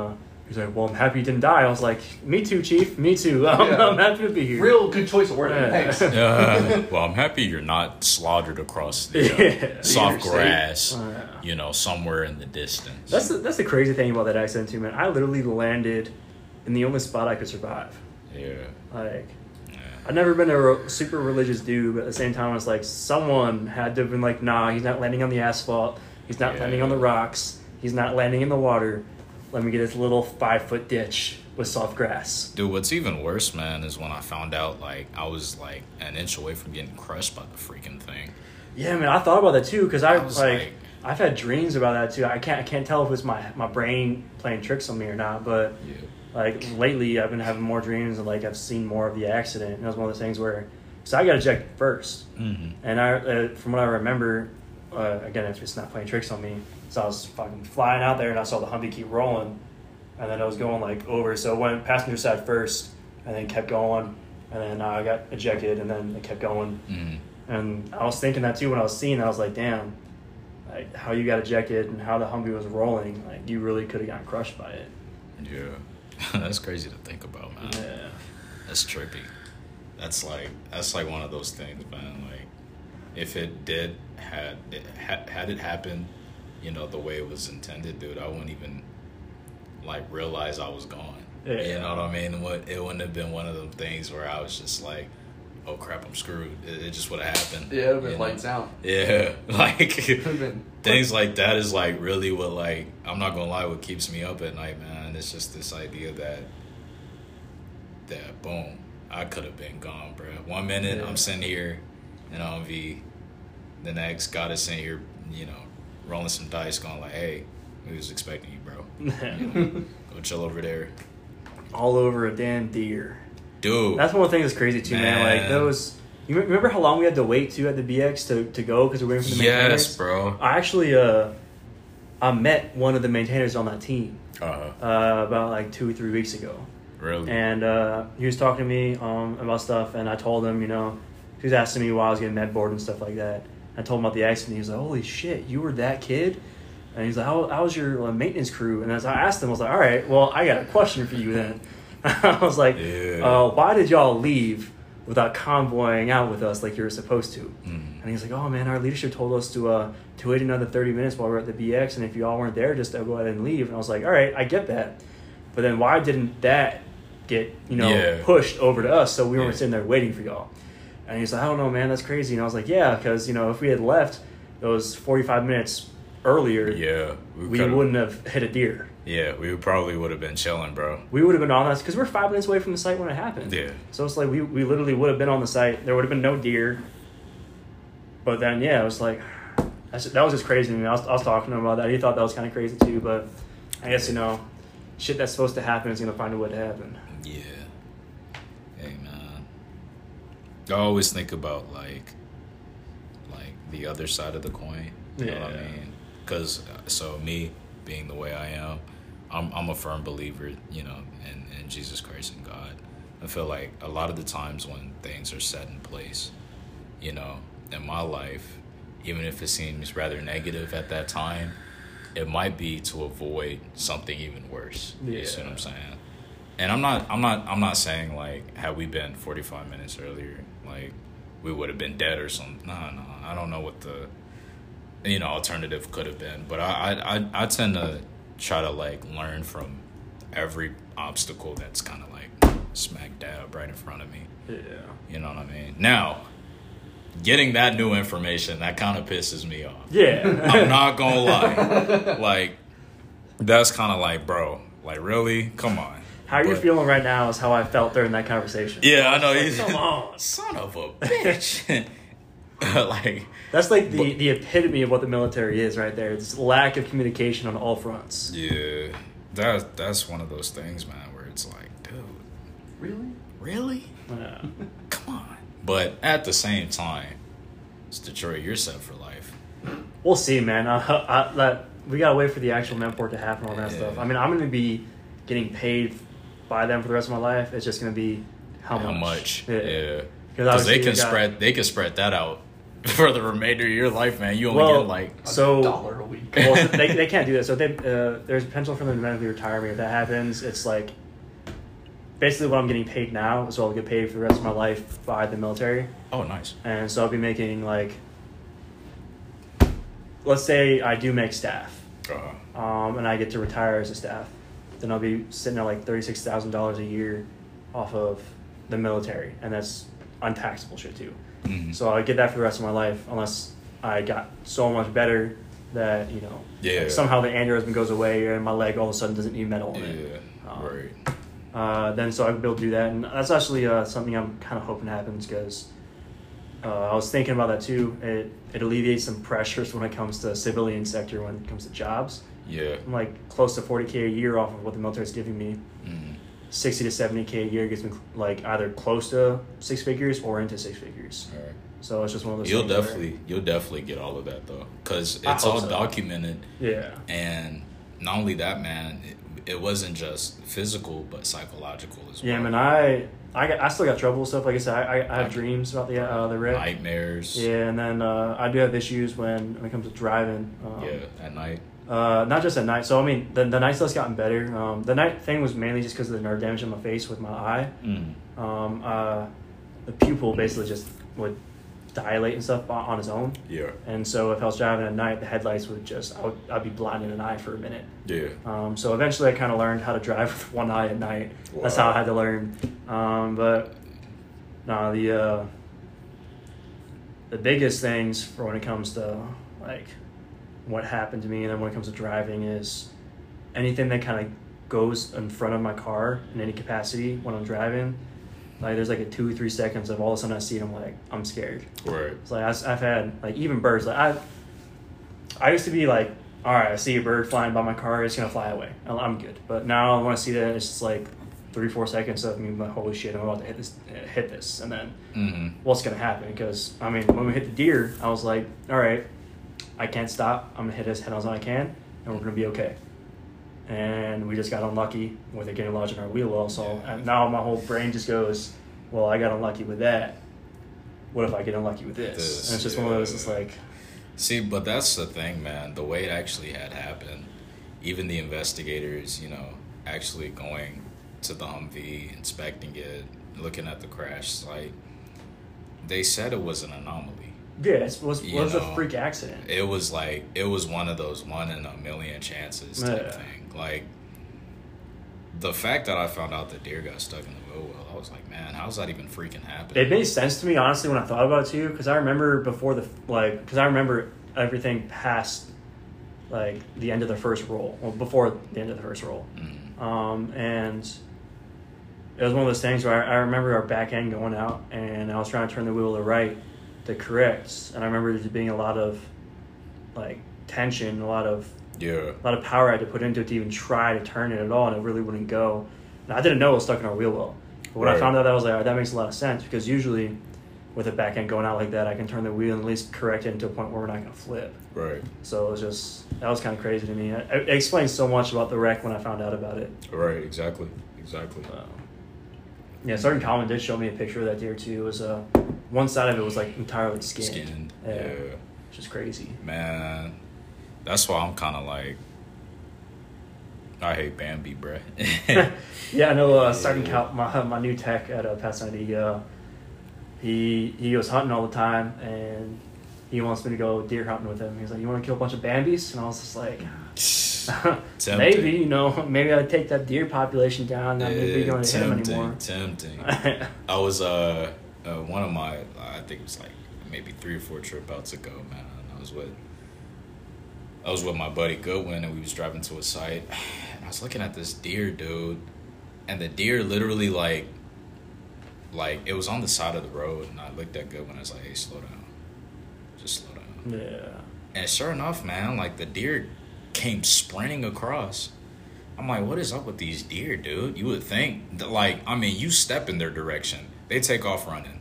was like, well, I'm happy you didn't die. I was like, me too, Chief, me too. I'm happy to be here. Real good choice of word. Yeah. Thanks. Well, I'm happy you're not slaughtered across the soft grass, you know, somewhere in the distance. That's the crazy thing about that accident, too, man. I literally landed... and the only spot I could survive. Yeah. Like, I've never been a super religious dude, but at the same time, it's like someone had to have been like, nah, he's not landing on the asphalt. He's not landing on the rocks. He's not landing in the water. Let me get this little 5-foot ditch with soft grass. Dude, what's even worse, man, is when I found out, like, I was, like, an inch away from getting crushed by the freaking thing. Yeah, man, I thought about that, too, because I was like, I've had dreams about that, too. I can't tell if it's my brain playing tricks on me or not, but, like, lately I've been having more dreams and, like, I've seen more of the accident. And it was one of those things where, so I got ejected first. Mm-hmm. And I, from what I remember, again, if it's not playing tricks on me, so I was fucking flying out there, and I saw the Humvee keep rolling, and then I was going, like, over. So I went passenger side first, and then kept going, and then I got ejected, and then it kept going. Mm-hmm. And I was thinking that, too, when I was seeing it. I was like, damn, like, how you got ejected and how the Humvee was rolling, like, you really could have gotten crushed by it. Yeah. That's crazy to think about, man. Yeah. That's trippy. That's, like, one of those things, man. Like, if it did, had it happened, you know, the way it was intended, dude, I wouldn't even, like, realize I was gone. Yeah. You know what I mean? It wouldn't have been one of them things where I was just like, oh, crap, I'm screwed. It just would have happened. Yeah, it would have been lights out. Yeah. Like, things like that is, like, really what, like, I'm not going to lie, what keeps me up at night, man. It's just this idea that boom, I could have been gone, bro. 1 minute, I'm sitting here in LV. The next, God is sitting here, you know, rolling some dice, going like, hey, we was expecting you, bro. You know, go chill over there. All over a damn deer. Dude. That's one of the things that's crazy, too, man. Like, those... You remember how long we had to wait, too, at the BX to go because we were waiting for the maintainers? Yes, bro. I actually, I met one of the maintainers on that team. Uh-huh. About, like, 2 or 3 weeks ago. Really? And he was talking to me about stuff, and I told him, you know... He was asking me why I was getting med board and stuff like that. I told him about the accident. He was like, holy shit, you were that kid? And he's like, how was your maintenance crew? And as I asked him, I was like, all right, well, I got a question for you then. I was like, why did y'all leave without convoying out with us like you were supposed to? Mm. And he's like, oh, man, our leadership told us to wait another 30 minutes while we were at the BX. And if you all weren't there, just go ahead and leave. And I was like, all right, I get that. But then why didn't that get, you know, pushed over to us so we weren't sitting there waiting for y'all? And he's like, I don't know, man, that's crazy. And I was like, yeah, because, you know, if we had left those 45 minutes earlier, we wouldn't have hit a deer. Yeah, we probably would have been chilling, bro. We would have been on us because we're 5 minutes away from the site when it happened. Yeah. So it's like we literally would have been on the site. There would have been no deer. But then, yeah, it was like, that was just crazy. I mean, I was talking to him about that. He thought that was kind of crazy, too. But I guess, you know, shit that's supposed to happen is going to find a way to happen. Yeah. I always think about, like the other side of the coin. You know what I mean? Because, so me, being the way I am, I'm a firm believer, you know, in Jesus Christ and God. I feel like a lot of the times when things are set in place, you know, in my life, even if it seems rather negative at that time, it might be to avoid something even worse. Yeah. You see what I'm saying? And I'm not saying, like, had we been 45 minutes earlier, like, we would have been dead or something. No, I don't know what the, you know, alternative could have been. But I tend to try to, like, learn from every obstacle that's kind of, like, smack dab right in front of me. Yeah. You know what I mean? Now, getting that new information, that kind of pisses me off. Yeah. I'm not going to lie. Like, that's kind of like, bro, like, really? Come on. How you're feeling right now is how I felt during that conversation. Yeah, I know. Like, come on, son of a bitch. Like, that's like the epitome of what the military is right there. It's lack of communication on all fronts. Yeah, that's one of those things, man, where it's like, dude. Really? Yeah. Come on. But at the same time, it's Detroit, you're set for life. We'll see, man. We got to wait for the actual network to happen, all that stuff. I mean, I'm going to be getting paid by them for the rest of my life. It's just gonna be how much. Yeah, because they can spread that out for the remainder of your life, man. You only get like $1 a week. Well, so they can't do that. So there's potential for them to medically retire me. If that happens, it's like basically what I'm getting paid now is what I'll get paid for the rest of my life by the military. Oh, nice. And so I'll be making, like, let's say I do make staff, and I get to retire as a staff. then I'll be sitting at like $36,000 a year off of the military, and that's untaxable shit too. Mm-hmm. So I get that for the rest of my life, unless I got so much better that, you know, somehow the aneurysm goes away and my leg all of a sudden doesn't need metal on it. Right. Then so I would be able to do that, and that's actually something I'm kind of hoping happens, because I was thinking about that too. It alleviates some pressures when it comes to civilian sector, when it comes to jobs. Yeah. I'm like close to $40K a year off of what the military's giving me. Mm-hmm. 60 to 70K a year gets me like either close to six figures or into six figures. All right. So it's just one of those. You'll definitely get all of that though, because it's all documented. Yeah. And not only that, man, it wasn't just physical but psychological as well. Yeah, I mean, I still got trouble with stuff. Like I said, I have dreams about the wreck. Nightmares. Yeah, and then I do have issues when it comes to driving. At night. Not just at night. So I mean, the night's less gotten better. The night thing was mainly just because of the nerve damage in my face with my eye. Mm-hmm. The pupil basically just would dilate and stuff on its own. Yeah. And so if I was driving at night, the headlights would just I'd be blind in an eye for a minute. Yeah. So eventually I kind of learned how to drive with one eye at night. Wow. That's how I had to learn. But no, the biggest things for when it comes to like what happened to me, and then when it comes to driving, is anything that kind of goes in front of my car in any capacity when I'm driving. Like there's like a 2-3 seconds of all of a sudden I see it, I'm like, I'm scared. Right. It's like I've had like even birds. Like I used to be like, all right, I see a bird flying by my car, it's gonna fly away, I'm good. But now when I see that, it's just like 3-4 seconds of me like, holy shit, I'm about to hit this, and then what's gonna happen? Because I mean, when we hit the deer, I was like, all right, I can't stop. I'm going to hit his head on as I can, and we're going to be okay. And we just got unlucky with it getting lodged in our wheel well. So now my whole brain just goes, well, I got unlucky with that. What if I get unlucky with this? And it's just one of those, it's like... See, but that's the thing, man. The way it actually had happened, even the investigators, you know, actually going to the Humvee, inspecting it, looking at the crash site, they said it was an anomaly. Yeah, it was a freak accident. It was like, it was one of those 1 in a million chances type thing. Like, the fact that I found out the deer got stuck in the wheel well, I was like, man, how's that even freaking happen? It made sense to me, honestly, when I thought about it too, because I remember everything past, like, the end of the first roll. Well, before the end of the first roll. Mm-hmm. And it was one of those things where I remember our back end going out, and I was trying to turn the wheel to right. The correct, and I remember there being a lot of like tension, a lot of power I had to put into it to even try to turn it at all, and it really wouldn't go. And I didn't know it was stuck in our wheel well, but when I found out, I was like, oh, that makes a lot of sense, because usually with a back end going out like that, I can turn the wheel and at least correct it into a point where we're not gonna flip. Right. So it was just, that was kind of crazy to me. It explains so much about the wreck when I found out about it. Right. Exactly. Yeah, Sergeant Coleman did show me a picture of that deer too. It was one side of it was like entirely skinned. Yeah. Which is crazy. Man, that's why I'm kind of like, I hate Bambi, bruh. Yeah, I know Sergeant Coleman, my new tech at Pasadena, he goes hunting all the time, and he wants me to go deer hunting with him. He's like, you want to kill a bunch of Bambies? And I was just like... maybe, you know, maybe I'd take that deer population down, and we'd be going to him anymore. Tempting. I was one of my, I think it was like maybe 3 or 4 trip outs ago, man. I was with my buddy Goodwin, and we was driving to a site, and I was looking at this deer, dude, and the deer literally like it was on the side of the road, and I looked at Goodwin, I was like, hey, slow down, just slow down. Yeah. And sure enough, man, like the deer came sprinting across. I'm like, what is up with these deer, dude? You would think that, like, I mean, you step in their direction, they take off running.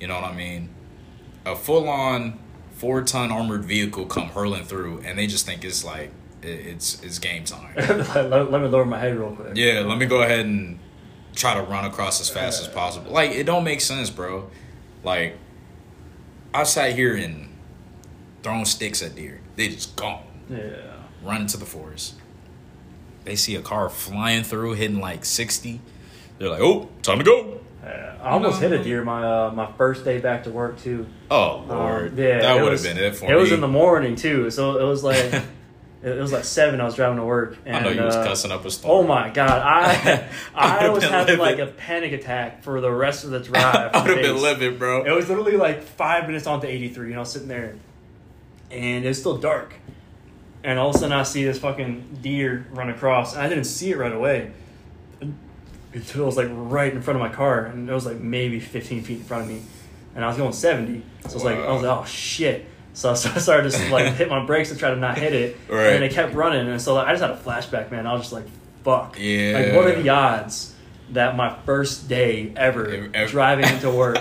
You know what I mean? A full-on 4-ton armored vehicle come hurling through, and they just think it's like it's game time. let me lower my head real quick. Yeah, let me go ahead and try to run across as fast as possible. Like, it don't make sense, bro. Like, I sat here and throwing sticks at deer. They just gone. Yeah. Run into the forest. They see a car flying through, hitting like 60. They're like, oh, time to go. I almost hit a deer my first day back to work, too. Oh, Lord. Yeah, that would have been it for me. It was in the morning, too. So it was like, It was like 7. I was driving to work. And, I know you was cussing up a storm. Oh my god! I was having like a panic attack for the rest of the drive. I would have been livid, bro. It was literally like 5 minutes onto 83, and I was sitting there, and it was still dark. And all of a sudden, I see this fucking deer run across. And I didn't see it right away until it was like right in front of my car, and it was like maybe 15 feet in front of me, and I was going 70. So I was like, I was like, oh shit. So I started to like hit my brakes to try to not hit it, right. And then it kept running. And so like, I just had a flashback, man. I was just like, "Fuck!" Yeah. Like, what are the odds that my first day ever driving into work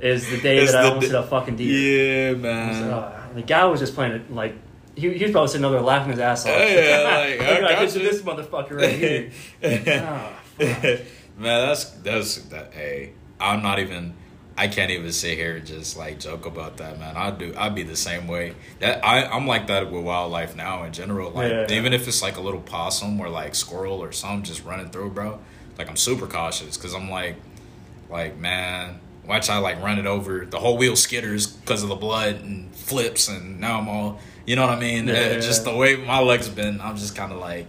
is the day that I almost hit a fucking deer? Yeah, man. Like, oh. The guy was just playing it like he was probably sitting over there laughing his ass off. Oh, yeah, like I got you. This motherfucker right here. Oh, fuck. Man, that's that. Hey, I'm not even. I can't even sit here and just like joke about that, man. I'd be the same way. That I'm like that with wildlife now in general. Like even if it's like a little possum or like squirrel or something just running through, bro. Like I'm super cautious because I'm like man, watch I like run it over. The whole wheel skitters because of the blood and flips, and now I'm all, you know what I mean? Yeah. Just the way my legs been, I'm just kind of like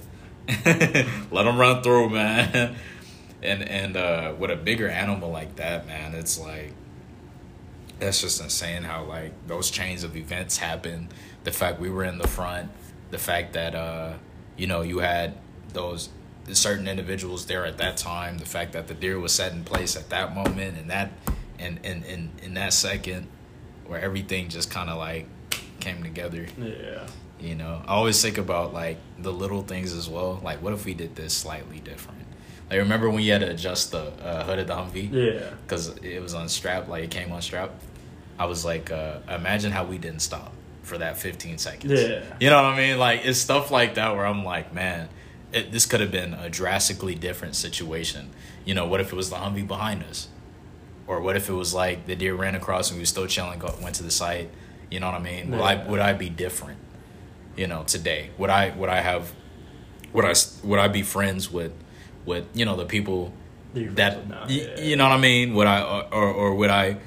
let them run through, man. And with a bigger animal like that, man, it's like, that's just insane how, like, those chains of events happen. The fact we were in the front, the fact that, you know, you had those certain individuals there at that time, the fact that the deer was set in place at that moment and that, and in that second where everything just kind of, like, came together. Yeah. You know, I always think about, like, the little things as well. Like, what if we did this slightly different? I remember when you had to adjust the hood of the Humvee. Yeah. Because it was unstrapped, like it came unstrapped. I was like, imagine how we didn't stop for that 15 seconds. Yeah. You know what I mean? Like, it's stuff like that where I'm like, man, this could have been a drastically different situation. You know, what if it was the Humvee behind us? Or what if it was like the deer ran across and we were still chilling, went to the site? You know what I mean? Yeah. Would I be different, you know, today? Would I be friends with you know the people that now, yeah. You know what I mean, would I or would I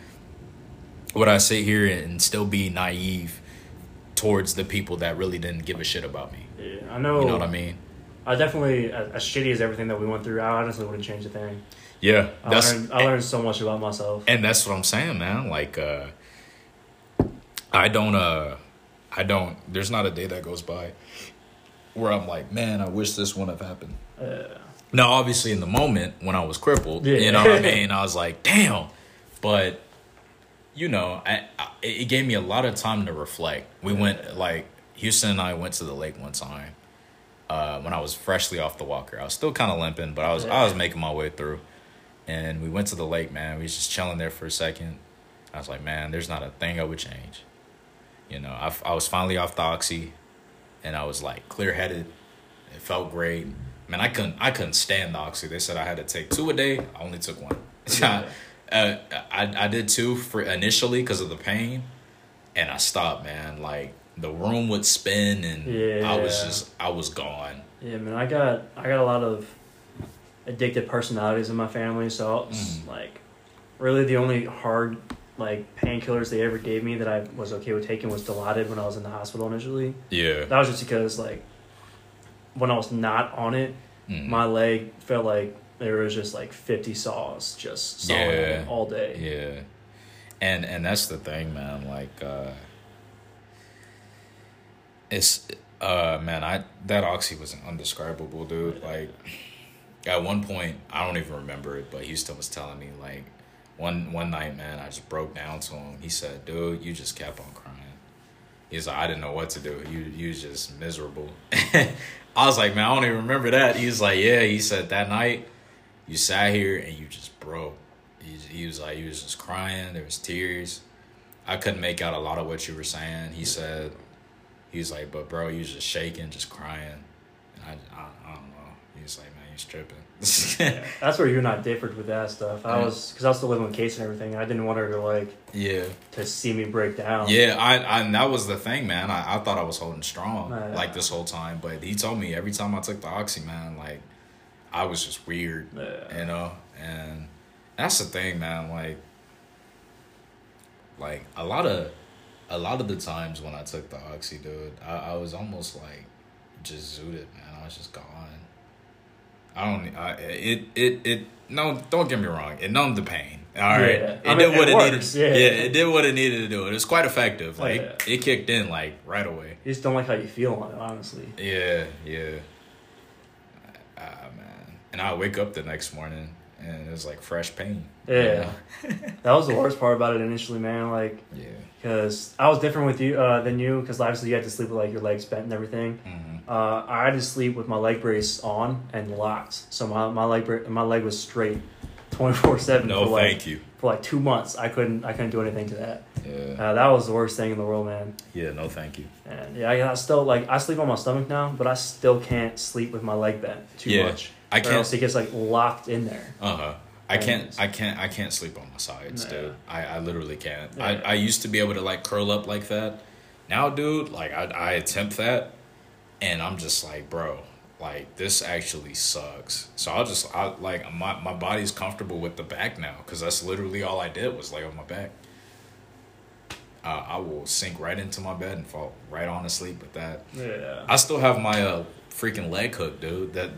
sit here and still be naive towards the people that really didn't give a shit about me? Yeah, I know. You know what I mean? I definitely, as shitty as everything that we went through, I honestly wouldn't change a thing. Yeah, I learned so much about myself, and that's what I'm saying, man. Like I don't. There's not a day that goes by where I'm like, man, I wish this wouldn't have happened. Now, obviously, in the moment when I was crippled, yeah. You know what I mean? I was like, damn. But, you know, it gave me a lot of time to reflect. We went, like, Houston and I went to the lake one time when I was freshly off the walker. I was still kind of limping, but I was making my way through. And we went to the lake, man. We was just chilling there for a second. I was like, man, there's not a thing I would change. You know, I was finally off the oxy, and I was, like, clear-headed. It felt great. Man, I couldn't stand the oxy. They said I had to take 2 a day. I only took 1. Yeah. I did 2 for initially because of the pain, and I stopped, man. Like, the room would spin, and yeah. I was gone. Yeah, man, I got a lot of addicted personalities in my family, so like, really the only hard, like, painkillers they ever gave me that I was okay with taking was Dilaudid when I was in the hospital initially. Yeah. That was just because, like, when I was not on it, my leg felt like there was just like 50 saws just sawing all day. Yeah. And that's the thing, man. Like, it's, man, that oxy was an indescribable, dude. Like, at one point, I don't even remember it, but Houston was telling me, like, one night, man, I just broke down to him. He said, dude, you just kept on crying. He's like, I didn't know what to do. You was just miserable. I was like, man, I don't even remember that. He was like, yeah. He said, that night, you sat here and you just broke. He was like, you was just crying. There was tears. I couldn't make out a lot of what you were saying. He said, he was like, but bro, you was just shaking, just crying. And I don't know. He was like, man, you're tripping. Yeah, that's where you and I differed with that stuff. Because I was still living with Casey and everything. And I didn't want her to, like, to see me break down. Yeah, and that was the thing, man. I thought I was holding strong, this whole time. But he told me every time I took the oxy, man, like, I was just weird, you know? And that's the thing, man. Like a lot of the times when I took the oxy, dude, I was almost like, just zooted, man. I was just gone. No, don't get me wrong. It numbed the pain. All right. Yeah. It did what it needed. Yeah. It did what it needed to do. It was quite effective. It kicked in right away. You just don't like how you feel on it, honestly. Yeah. Ah, man. And I wake up the next morning and it was fresh pain. Yeah. You know? That was the worst part about it initially, man. Yeah. Because I was different with you than you, because obviously you had to sleep with your legs bent and everything. Mm-hmm. I had to sleep with my leg brace on and locked, so my leg was straight 24/7. No, thank you. For 2 months, I couldn't do anything to that. Yeah. That was the worst thing in the world, man. Yeah, no, thank you. And I still I sleep on my stomach now, but I still can't sleep with my leg bent too much. I can't. Or else it gets locked in there. Uh huh. I can't sleep on my sides, dude. I literally can't. Yeah. I used to be able to curl up like that. Now, dude, I attempt that, and I'm just bro, this actually sucks. So I'll just my body's comfortable with the back now, because that's literally all I did was lay on my back. I will sink right into my bed and fall right on asleep with that. Yeah. I still have my freaking leg hook, dude. That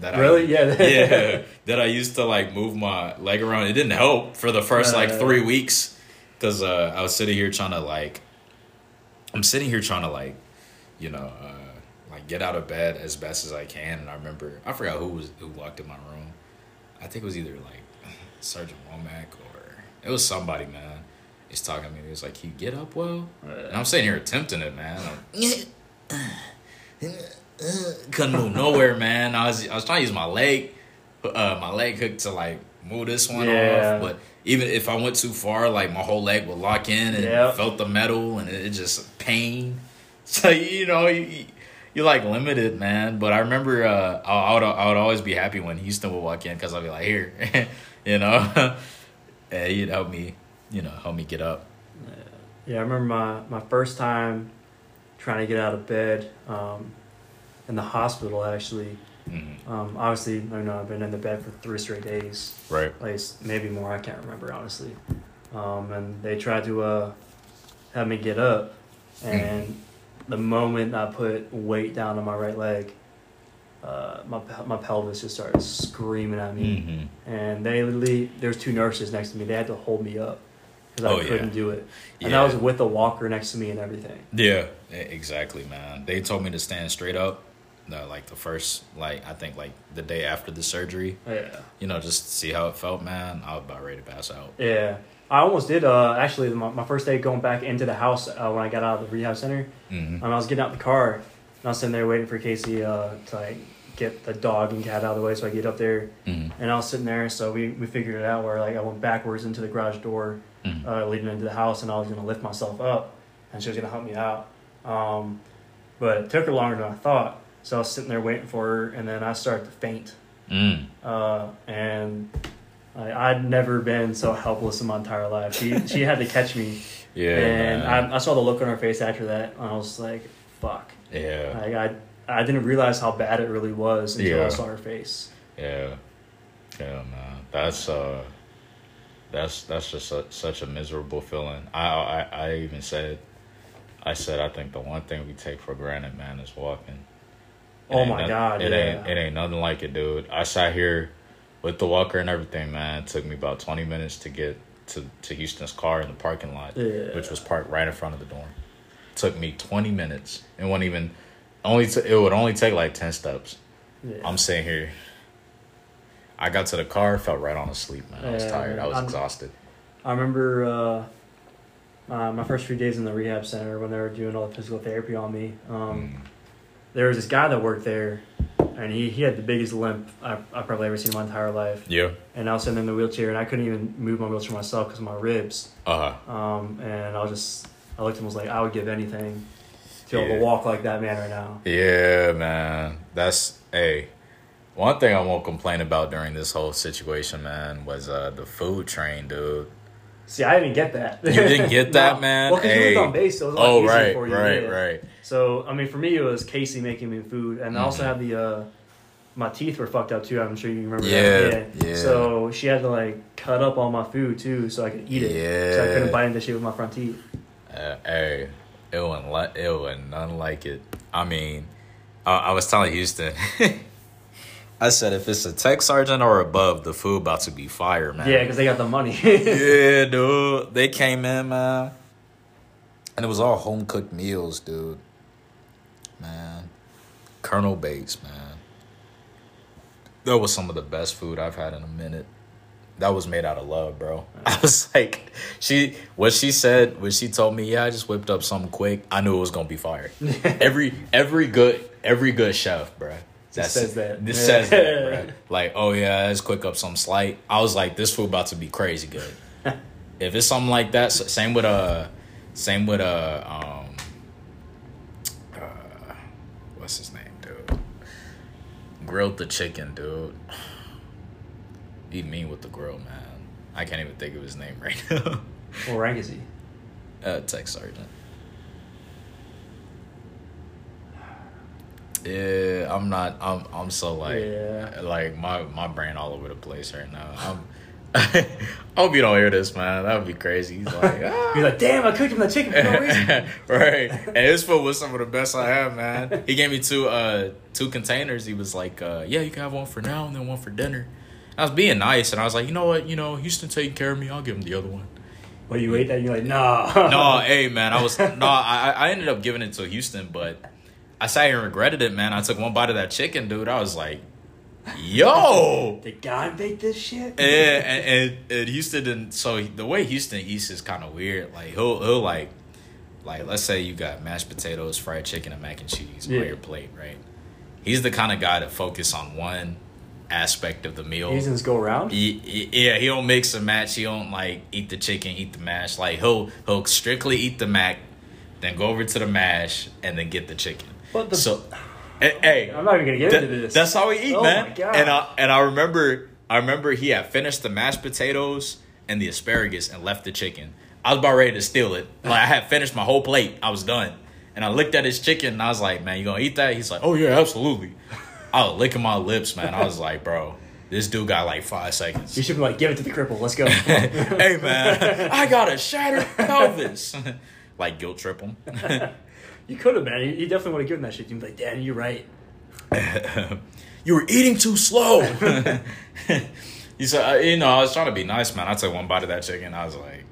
I used to move my leg around. It didn't help for the first 3 weeks, because I was sitting here trying to get out of bed as best as I can. And I remember I forgot who walked in my room. I think it was either Sergeant Womack or it was somebody, man. He's talking to me. He was like, "You get up well?" And I'm sitting here attempting it, man. Couldn't move nowhere, man. I was trying to use my leg hook to move this one off, but even if I went too far, my whole leg would lock in and felt the metal, and it just pain. So you're limited, man. But I remember I would always be happy when Houston would walk in, because I'd be here, and he'd help me get up. Yeah, I remember my first time trying to get out of bed. In the hospital, actually. Mm-hmm. Obviously, I've been in the bed for 3 straight days. Right. Maybe more. I can't remember, honestly. And they tried to have me get up. And the moment I put weight down on my right leg, my pelvis just started screaming at me. Mm-hmm. And there's 2 nurses next to me. They had to hold me up, because I couldn't do it. And I was with a walker next to me and everything. Yeah, exactly, man. They told me to stand straight up. No, the first, I think, the day after the surgery. Yeah. Just to see how it felt, man. I was about ready to pass out. Yeah. I almost did, actually, my first day going back into the house when I got out of the rehab center. Mm-hmm. I was getting out the car, and I was sitting there waiting for Casey to, get the dog and cat out of the way so I could get up there. Mm-hmm. And I was sitting there, so we figured it out where, I went backwards into the garage door, mm-hmm. Leading into the house, and I was going to lift myself up, and she was going to help me out. But it took her longer than I thought. So I was sitting there waiting for her, and then I started to faint. Mm. And I'd never been so helpless in my entire life. She had to catch me. Yeah. And I saw the look on her face after that, and I was like, fuck. Yeah. I didn't realize how bad it really was until I saw her face. Yeah. Yeah, man. That's just such a miserable feeling. I said I think the one thing we take for granted, man, is walking. Oh my God! It ain't nothing like it, dude. I sat here with the walker and everything, man. It took me about 20 minutes to get to Houston's car in the parking lot, which was parked right in front of the dorm. It took me 20 minutes. It would only take 10 steps. Yeah. I'm sitting here. I got to the car, fell right on asleep, man. I was tired. I was exhausted. I remember my first few days in the rehab center when they were doing all the physical therapy on me. There was this guy that worked there, and he had the biggest limp I've probably ever seen in my entire life. Yeah. And I was sitting in the wheelchair, and I couldn't even move my wheelchair myself because of my ribs. Uh-huh. And I looked at him and was like, I would give anything to be able to walk like that man right now. Yeah, man. One thing I won't complain about during this whole situation, man, was the food train, dude. See, I didn't get that. You didn't get that, no. Man? Well, because you lived on base, so it was easier for you. Right. So, for me, it was Casey making me food. And I also had my teeth were fucked up, too. I'm sure you remember that. Yeah. So, she had to, cut up all my food, too, so I could eat it. Yeah. So I couldn't bite into shit with my front teeth. It wasn't nothing like it. I was telling Houston. I said, if it's a tech sergeant or above, the food about to be fire, man. Yeah, because they got the money. Yeah, dude. They came in, man. And it was all home-cooked meals, dude. Man. Colonel Bates, man. That was some of the best food I've had in a minute. That was made out of love, bro. I was like, when she told me, yeah, I just whipped up something quick, I knew it was going to be fire. every good chef, bro. This says that, bro. Like, oh, yeah, let's quick up some slight. I was like, this food about to be crazy good. If it's something like that, same with what's his name, dude? Grilled the chicken, dude. He mean with the grill, man. I can't even think of his name right now. What rank is he? Tech sergeant. Yeah, I'm not. I'm so like, yeah. Like my brain all over the place right now. I hope you don't hear this, man. That would be crazy. He's like, ah. He's like, damn, I cooked him that chicken for no reason. Right. And his food was some of the best I have, man. He gave me two containers. He was like, yeah, you can have one for now and then one for dinner. I was being nice, and I was like, you know what? You know, Houston taking care of me. I'll give him the other one. Well, you ate that, and you're like, no. No, hey, man. I ended up giving it to Houston, but I sat here and regretted it, man. I took one bite of that chicken, dude. I was like, yo. Did God make this shit? And Houston didn't. So the way Houston eats is kind of weird. Like, he'll like, let's say you got mashed potatoes, fried chicken, and mac and cheese on your plate, right? He's the kind of guy to focus on one aspect of the meal. He doesn't go around. He don't mix and match. He don't like eat the chicken, eat the mash. Like he'll strictly eat the mac, then go over to the mash, and then get the chicken. But hey, I'm not even gonna get into this. That's how we eat, man. My God. And I remember he had finished the mashed potatoes and the asparagus and left the chicken. I was about ready to steal it. Like I had finished my whole plate. I was done, and I looked at his chicken and I was like, "Man, you gonna eat that?" He's like, "Oh yeah, absolutely." I was licking my lips, man. I was like, bro, this dude got like 5 seconds. You should be like, give it to the cripple. Let's go. Hey, man, I got a shattered pelvis. Like, guilt trip him. You could have, man. You definitely would have given that shit. You'd be like, Dan, you're right. You were eating too slow. You said, you know, I was trying to be nice, man. I took one bite of that chicken. I was like,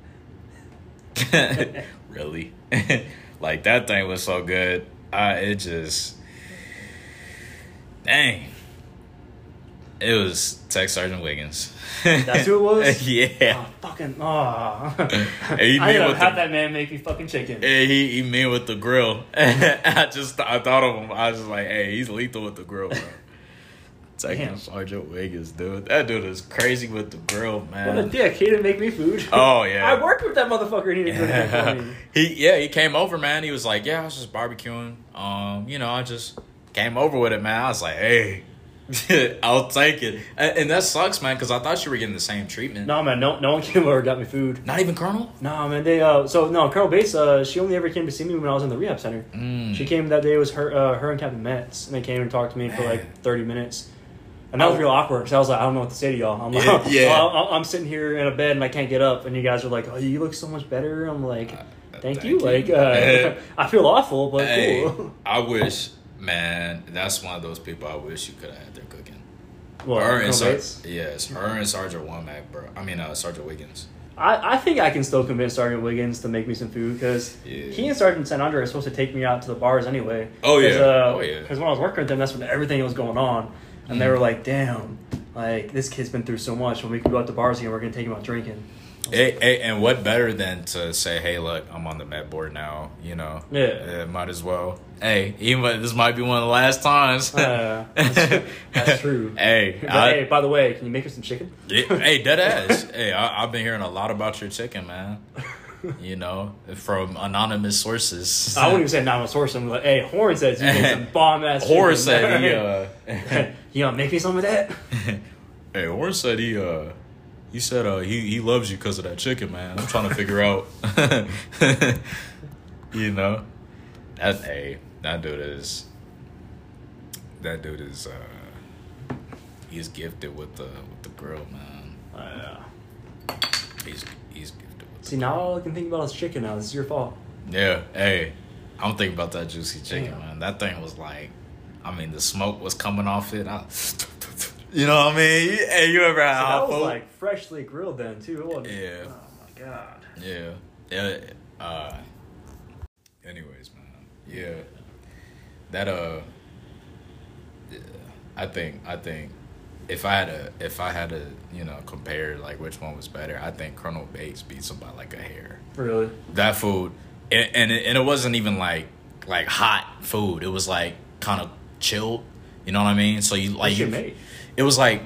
really? Like, that thing was so good. Dang. It was Tech Sergeant Wiggins. That's who it was? Yeah. He I don't have that man make me fucking chicken. He mean with the grill. I thought of him. I was just like, hey, he's lethal with the grill, bro. Tech Sergeant Wiggins, dude. That dude is crazy with the grill, man. What a dick. He didn't make me food. Oh, yeah. I worked with that motherfucker and he didn't make me. He came over, man. He was like, yeah, I was just barbecuing. You know, I just came over with it, man. I was like, hey, I'll take it. And that sucks, man, because I thought you were getting the same treatment. No, man, no one came over and got me food. Not even Colonel? No, man, Colonel Bates, she only ever came to see me when I was in the rehab center. Mm. She came that day, it was her and Captain Metz, and they came and talked to me for like 30 minutes. And that was real awkward, because I was like, I don't know what to say to y'all. I'm sitting here in a bed and I can't get up, and you guys are like, oh, you look so much better. I'm like, thank you. Like, I feel awful, but cool. I wish... Man, that's one of those people I wish you could have had their cooking. Well, her and her and Sergeant Womack, bro. I mean, Sergeant Wiggins. I think I can still convince Sergeant Wiggins to make me some food because he and Sergeant San Andre are supposed to take me out to the bars anyway. Oh, yeah. Because when I was working with them, that's when everything was going on. And they were like, damn, like, this kid's been through so much. When we can go out to bars again, we're going to take him out drinking. Hey, and what better than to say, hey, look, I'm on the med board now, you know. Yeah. Might as well. Hey, this might be one of the last times. That's true. Hey. Hey, by the way, can you make us some chicken? Hey, dead ass. Hey, I've been hearing a lot about your chicken, man. You know, from anonymous sources. I wouldn't even say anonymous sources. I'm like, hey, Horn says you make some bomb-ass chicken. Horn said you gonna make me some of that? Hey, Horn said he said he loves you because of that chicken, man. I'm trying to figure out. You know? That dude is he's gifted with the grill, man. Yeah. He's gifted with the grill. See, now all I can think about is chicken now. This is your fault. Yeah. Hey, I'm thinking about that juicy chicken, man. That thing was like, I mean, the smoke was coming off it. You know what I mean? And you ever had hot food? That was like freshly grilled then too. It wasn't, yeah. Oh my god. Yeah. Yeah. Anyways, man. Yeah. That yeah. I think if I had to, you know, compare like which one was better, I think Colonel Bates beats him by like a hair. Really? That food, and it wasn't even like hot food. It was like kind of chilled. You know what I mean? So you like made. It was like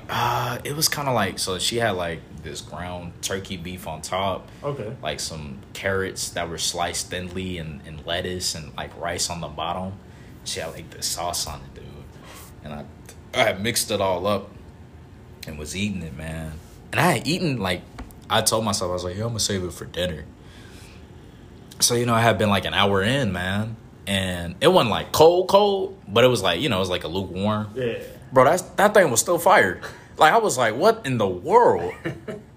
it was kind of like, so she had like this ground turkey beef on top. Okay. Like some carrots that were sliced thinly and lettuce and like rice on the bottom. She had like this sauce on it, dude. And I had mixed it all up and was eating it, man. And I had eaten, like, I told myself, I was like, yo, I'm gonna save it for dinner. So, you know, I had been like an hour in, man. And it wasn't like cold, but it was like, you know, it was like a lukewarm. Yeah. Bro, that thing was still fire. Like, I was like, what in the world?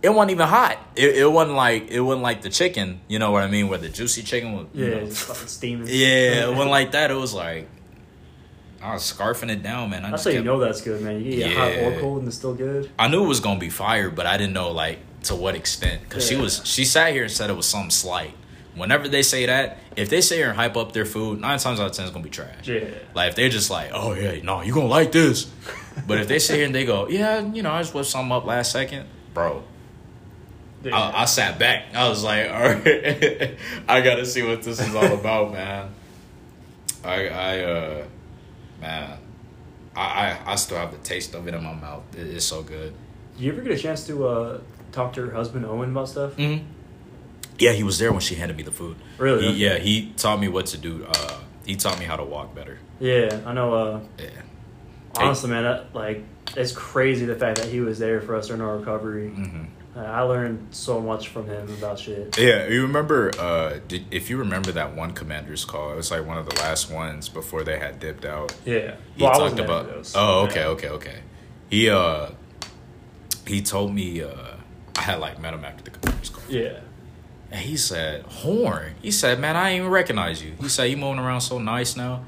It wasn't even hot. It wasn't like the chicken, you know what I mean, where the juicy chicken was, you know, it was fucking steaming. Yeah, it wasn't like that. It was like, I was scarfing it down, man. That's how you know that's good, man. You get hot or cold and it's still good. I knew it was going to be fire, but I didn't know, like, to what extent. Because she sat here and said it was something slight. Whenever they say that, if they say and hype up their food, 9 times out of 10 it's going to be trash. Yeah. Like, if they're just like, oh, yeah, no, you're going to like this. But if they sit here and they go, yeah, you know, I just whipped something up last second. Bro, yeah. I sat back. I was like, all right, I got to see what this is all about, man. I still have the taste of it in my mouth. It's so good. Did you ever get a chance to talk to her husband, Owen, about stuff? Mm-hmm. Yeah, he was there when she handed me the food. Really? Yeah, he taught me what to do. He taught me how to walk better. Yeah, I know. Yeah. Honestly, man, it's crazy the fact that he was there for us during our recovery. Mm-hmm. I learned so much from him about shit. Yeah, you remember, if you remember that one commander's call, it was like one of the last ones before they had dipped out. Yeah. He talked about those. Oh, okay. He told me, I had like met him after the commander's call. Yeah. And he said, Horn. He said, man, I ain't even recognize you. He said, you moving around so nice now.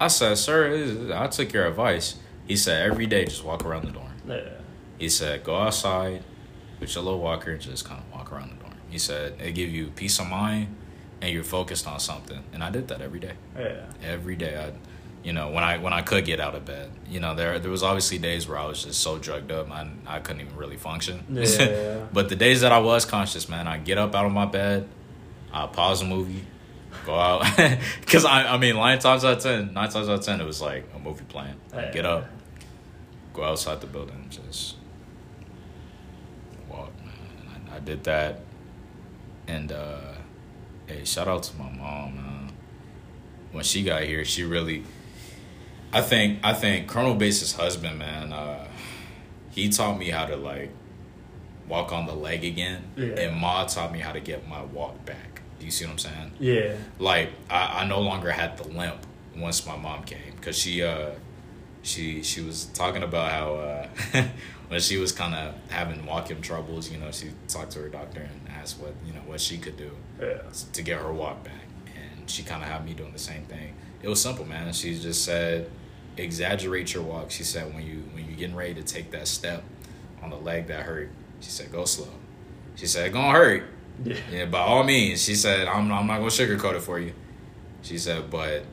I said, sir, I took your advice. He said, every day just walk around the dorm. Yeah. He said, go outside with your little walker and just kind of walk around the dorm. He said, it give you peace of mind and you're focused on something. And I did that every day. Yeah. Every day. When I could get out of bed, you know, there was obviously days where I was just so drugged up, I couldn't even really function. Yeah. But the days that I was conscious, man, I get up out of my bed, I pause a movie, go out. Because, I mean, 9 times out of 10, it was like a movie playing. Yeah. Get up, go outside the building, just walk, man. I did that. And, hey, shout out to my mom, man. When she got here, she really... I think Colonel Bates' husband, man, he taught me how to, like, walk on the leg again. Yeah. And Ma taught me how to get my walk back. Do you see what I'm saying? Yeah. Like, I no longer had the limp once my mom came. Because she was talking about how when she was kind of having walking troubles, you know, she talked to her doctor and asked what she could do to get her walk back. And she kind of had me doing the same thing. It was simple, man. She just said, exaggerate your walk. She said, when you're getting ready to take that step on the leg that hurt, she said, go slow. She said, gonna hurt. Yeah, by all means. She said, I'm not gonna sugarcoat it for you. She said, but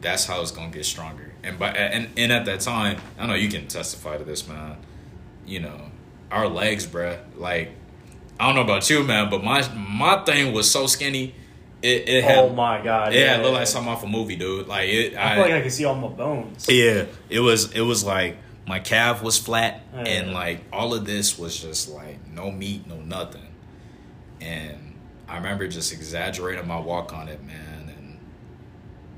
that's how it's gonna get stronger. And and at that time, I know you can testify to this, man. You know, our legs, bruh. Like, I don't know about you, man, but my thing was so skinny. It had, oh my god! Yeah, it looked like something off a movie, dude. Like I feel like I could see all my bones. Yeah, it was like my calf was flat, and like all of this was just like no meat, no nothing. And I remember just exaggerating my walk on it, man,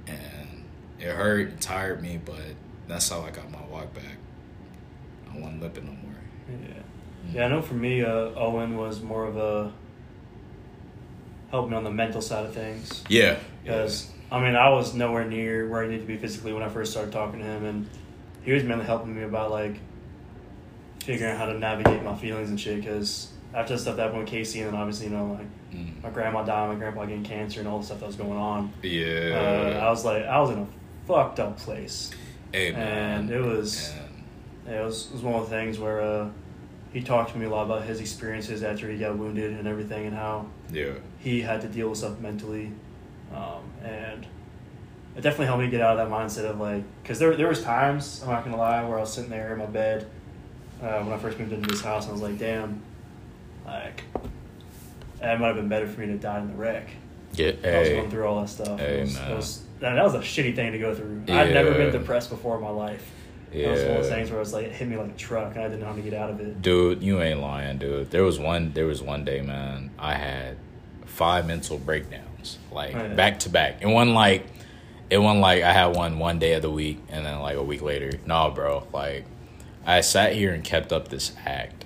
and it hurt and tired me, but that's how I got my walk back. I wasn't limping no more. Yeah, I know. For me, Owen was more of a. Helped me on the mental side of things. Yeah. Because, I mean, I was nowhere near where I needed to be physically when I first started talking to him. And he was mainly helping me about, like, figuring out how to navigate my feelings and shit. Because after the stuff that happened with Casey and then obviously, you know, like, my grandma died, my grandpa getting cancer and all the stuff that was going on. Yeah. I was in a fucked up place. Amen. And it was one of the things where he talked to me a lot about his experiences after he got wounded and everything, and how he had to deal with stuff mentally, and it definitely helped me get out of that mindset of like, because there was times, I'm not gonna lie, where I was sitting there in my bed when I first moved into this house, and I was like, damn, like it might have been better for me to die in the wreck. I was going through all that stuff. That was a shitty thing to go through. I'd never been depressed before in my life. It was one of those things where it was like, it hit me like a truck, and I didn't know how to get out of it. Dude, you ain't lying, dude. There was one day, man, I had 5 mental breakdowns, like back to back. It wasn't like I had one day of the week, and then like a week later. No, bro, like I sat here and kept up this act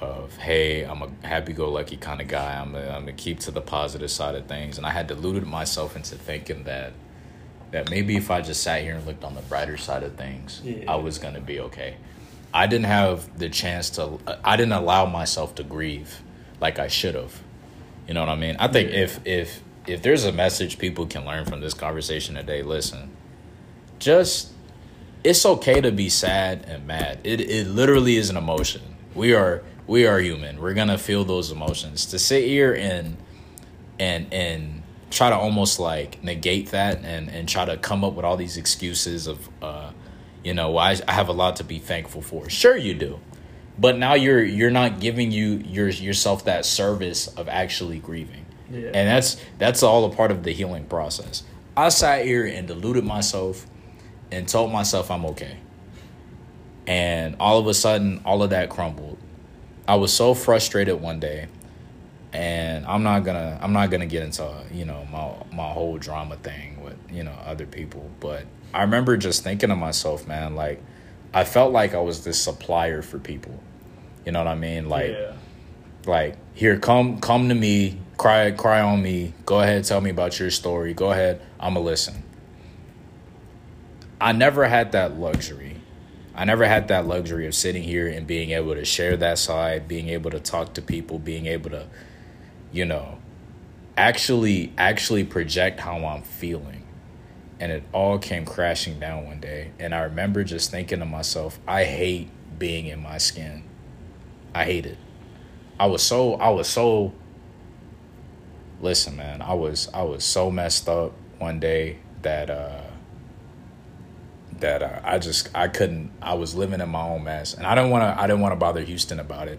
of, hey, I'm a happy-go-lucky kind of guy. I'm gonna keep to the positive side of things, and I had deluded myself into thinking that maybe if I just sat here and looked on the brighter side of things, I was going to be okay. I didn't have the chance to, I didn't allow myself to grieve like I should have. You know what I mean? I think if there's a message people can learn from this conversation today, listen, just, it's okay to be sad and mad. It literally is an emotion. We are human. We're going to feel those emotions. To sit here and try to almost like negate that and try to come up with all these excuses of, I have a lot to be thankful for. Sure you do. But now you're not giving yourself that service of actually grieving. Yeah. And that's all a part of the healing process. I sat here and deluded myself and told myself I'm okay. And all of a sudden, all of that crumbled. I was so frustrated one day. And I'm not gonna get into, my whole drama thing with, other people. But I remember just thinking to myself, man, like, I felt like I was this supplier for people. You know what I mean? Like, like, here, come to me, cry on me. Go ahead, tell me about your story. Go ahead, I'm gonna listen. I never had that luxury. I never had that luxury of sitting here and being able to share that side, being able to talk to people, being able to, actually project how I'm feeling. And it all came crashing down one day. And I remember just thinking to myself, I hate being in my skin. I hate it. Listen, man, I was so messed up one day that I was living in my own mess, and I didn't want to bother Houston about it.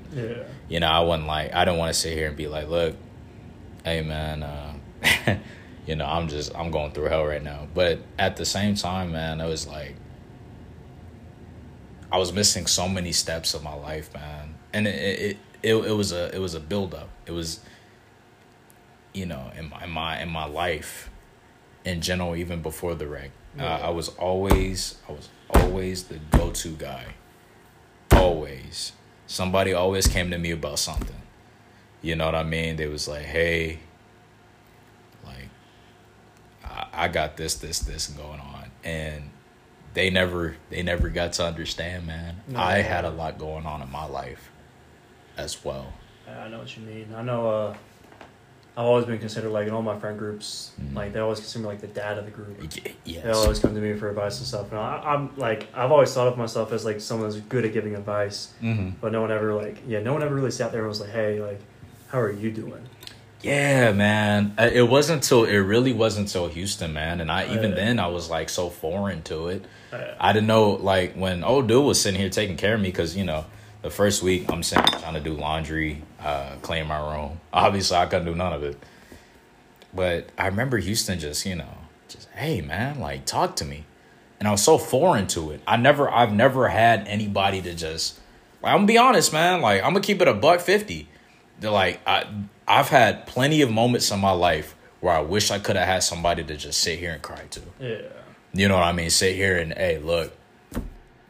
I don't want to sit here and be like, look, hey man, I'm going through hell right now. But at the same time, man, I was like, I was missing so many steps of my life, man. And it was a build up. It was, in my life in general, even before the wreck. I was always the go-to guy. Always. Somebody always came to me about something. You know what I mean? They was like, hey, like, I got this going on. And they never got to understand, man. No, I had a lot going on in my life as well. I know what you mean. I know, I've always been considered, like, in all my friend groups, like, they always consider me, like, the dad of the group. Yes. They always come to me for advice and stuff. And I've always thought of myself as, like, someone who's good at giving advice. Mm-hmm. But no one ever really sat there and was like, hey, like, how are you doing? Yeah, man. It really wasn't until Houston, man. And even then, I was, like, so foreign to it. I didn't know, like, when old dude was sitting here taking care of me because, the first week, I'm sitting trying to do laundry, clean my room. Obviously, I couldn't do none of it. But I remember Houston just, hey, man, like, talk to me. And I was so foreign to it. I've never had anybody to just, like, I'm going to be honest, man. Like, I'm going to keep it a $150. They're like, I've had plenty of moments in my life where I wish I could have had somebody to just sit here and cry to. Yeah. You know what I mean? Sit here and, hey, look.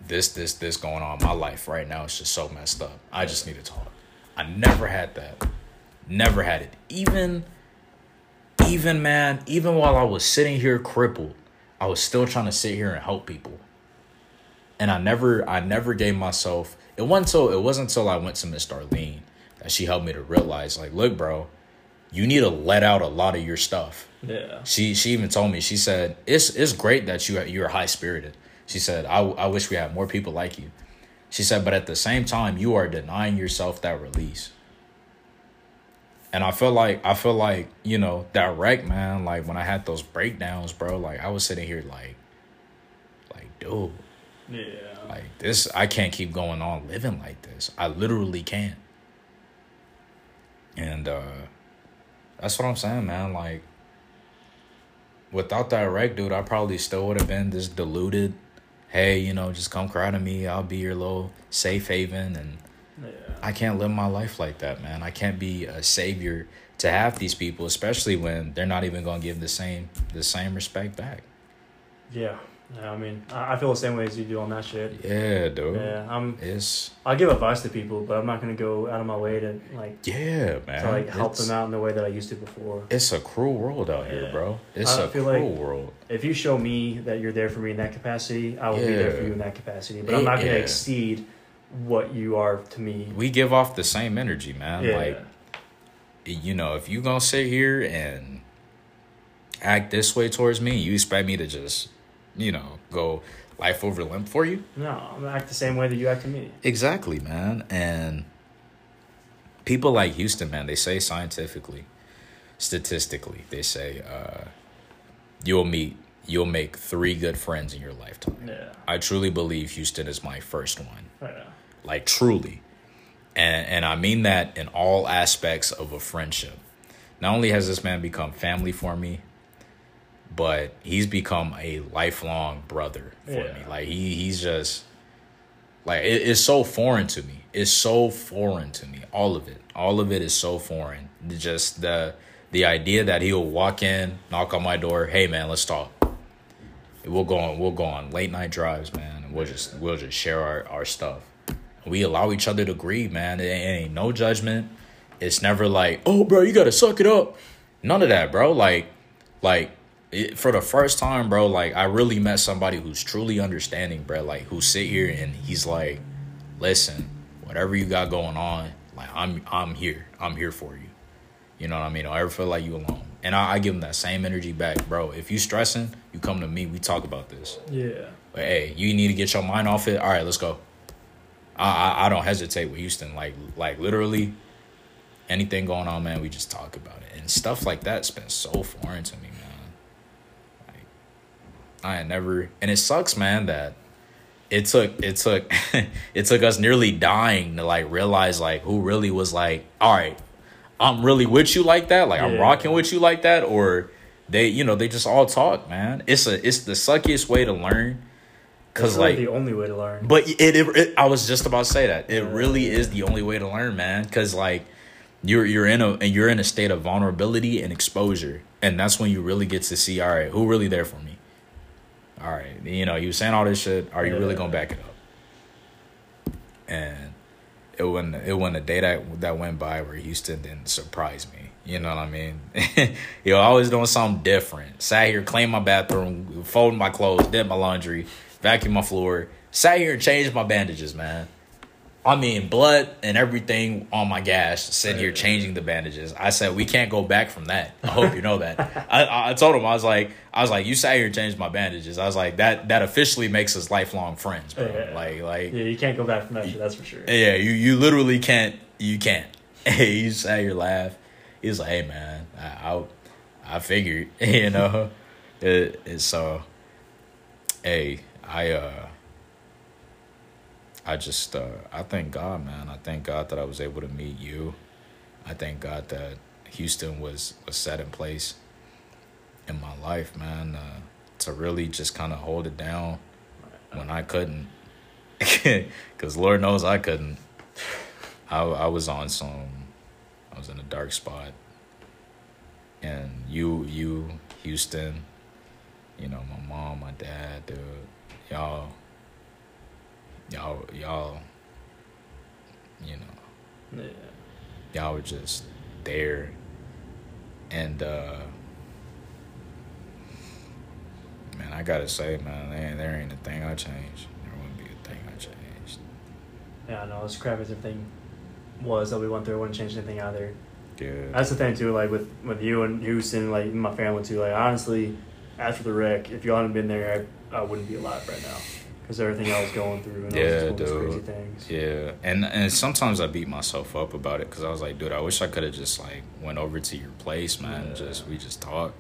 This going on in my life right now. It's just so messed up. I just need to talk. I never had that. Never had it. Even while I was sitting here crippled, I was still trying to sit here and help people. And I never gave myself. It wasn't until I went to Miss Darlene that she helped me to realize, like, look, bro, you need to let out a lot of your stuff. Yeah. She even told me, she said, it's great that you're high spirited. She said, I wish we had more people like you. She said, but at the same time, you are denying yourself that release. And I feel like, you know, that wreck, man, like when I had those breakdowns, bro, like I was sitting here like, dude, yeah, like this, I can't keep going on living like this. I literally can't. And that's what I'm saying, man. Like, without that wreck, dude, I probably still would have been this deluded, hey, you know, just come cry to me. I'll be your little safe haven. And yeah. I can't live my life like that, man. I can't be a savior to half these people, especially when they're not even going to give the same respect back. Yeah. I mean, I feel the same way as you do on that shit. Yeah, dude. Yeah, I give advice to people, but I'm not going to go out of my way to, like... Yeah, man. To, like, help them out in the way that I used to before. It's a cruel world out here, bro. It's a cruel world. If you show me that you're there for me in that capacity, I will be there for you in that capacity. But I'm not going to exceed what you are to me. We give off the same energy, man. Yeah. Like, you know, if you're going to sit here and act this way towards me, you expect me to just... you know, go life over limb for you? No, I'm going to act the same way that you act to me. Exactly, man. And people like Houston, man, they say scientifically, statistically, they say you'll make 3 good friends in your lifetime. Yeah. I truly believe Houston is my first one. Yeah. Like, truly. And I mean that in all aspects of a friendship. Not only has this man become family for me, but he's become a lifelong brother for me. Like, he's just... like, it's so foreign to me. It's so foreign to me. All of it. All of it is so foreign. Just the idea that he'll walk in, knock on my door, hey, man, let's talk. We'll go on late-night drives, man, and we'll just share our stuff. We allow each other to grieve, man. It ain't no judgment. It's never like, oh, bro, you got to suck it up. None of that, bro. Like... for the first time, bro, like, I really met somebody who's truly understanding, bro. Like, who sit here and he's like, listen, whatever you got going on, like, I'm here. I'm here for you. You know what I mean? Don't ever feel like you alone. And I give him that same energy back, bro. If you stressing, you come to me. We talk about this. Yeah. But, hey, you need to get your mind off it. All right, let's go. I don't hesitate with Houston. Like literally, anything going on, man, we just talk about it. And stuff like that's been so foreign to me, man. I ain't never, and it sucks, man, that it took it took us nearly dying to, like, realize, like, who really was like, all right, I'm really with you like that, like, I'm rocking with you like that, or they, you know, they just all talk, man. It's the suckiest way to learn, cause it's really, like, the only way to learn. But it I was just about to say that it really is the only way to learn, man, cause like you're in a state of vulnerability and exposure, and that's when you really get to see, all right, who really there for me. All right, you know, you were saying all this shit. Are you really gonna back it up? And it wasn't a day that went by where Houston didn't surprise me. You know what I mean? Yo, always doing something different. Sat here, cleaned my bathroom, folded my clothes, did my laundry, vacuumed my floor, sat here and changed my bandages, man. I mean, blood and everything on my gash, sitting here changing the bandages. I said, we can't go back from that. I hope you know that. I told him, I was like, you sat here and changed my bandages. I was like, that officially makes us lifelong friends, bro. Yeah. Like yeah, you can't go back from that, that's for sure. Yeah, you literally can't. You can't. You sat here, laugh. He was like, hey, man, I figured, you know. So, hey, I thank God, man. I thank God that I was able to meet you. I thank God that Houston was set in place in my life, man, to really just kind of hold it down when I couldn't. Because Lord knows I couldn't. I was in a dark spot. And you, Houston, you know, my mom, my dad, dude, y'all, you know, y'all were just there, and man, I gotta say, man, there ain't a thing I changed. There wouldn't be a thing I changed. Yeah, I know, as crap as everything was that we went through, I wouldn't change anything either. Yeah, that's the thing too. Like with you and Houston, like my family too. Like honestly, after the wreck, if y'all hadn't been there, I wouldn't be alive right now. was everything I was going through, and I was doing crazy things. Yeah, and sometimes I beat myself up about it, because I was like, dude, I wish I could have just, like, went over to your place, man, we just talked.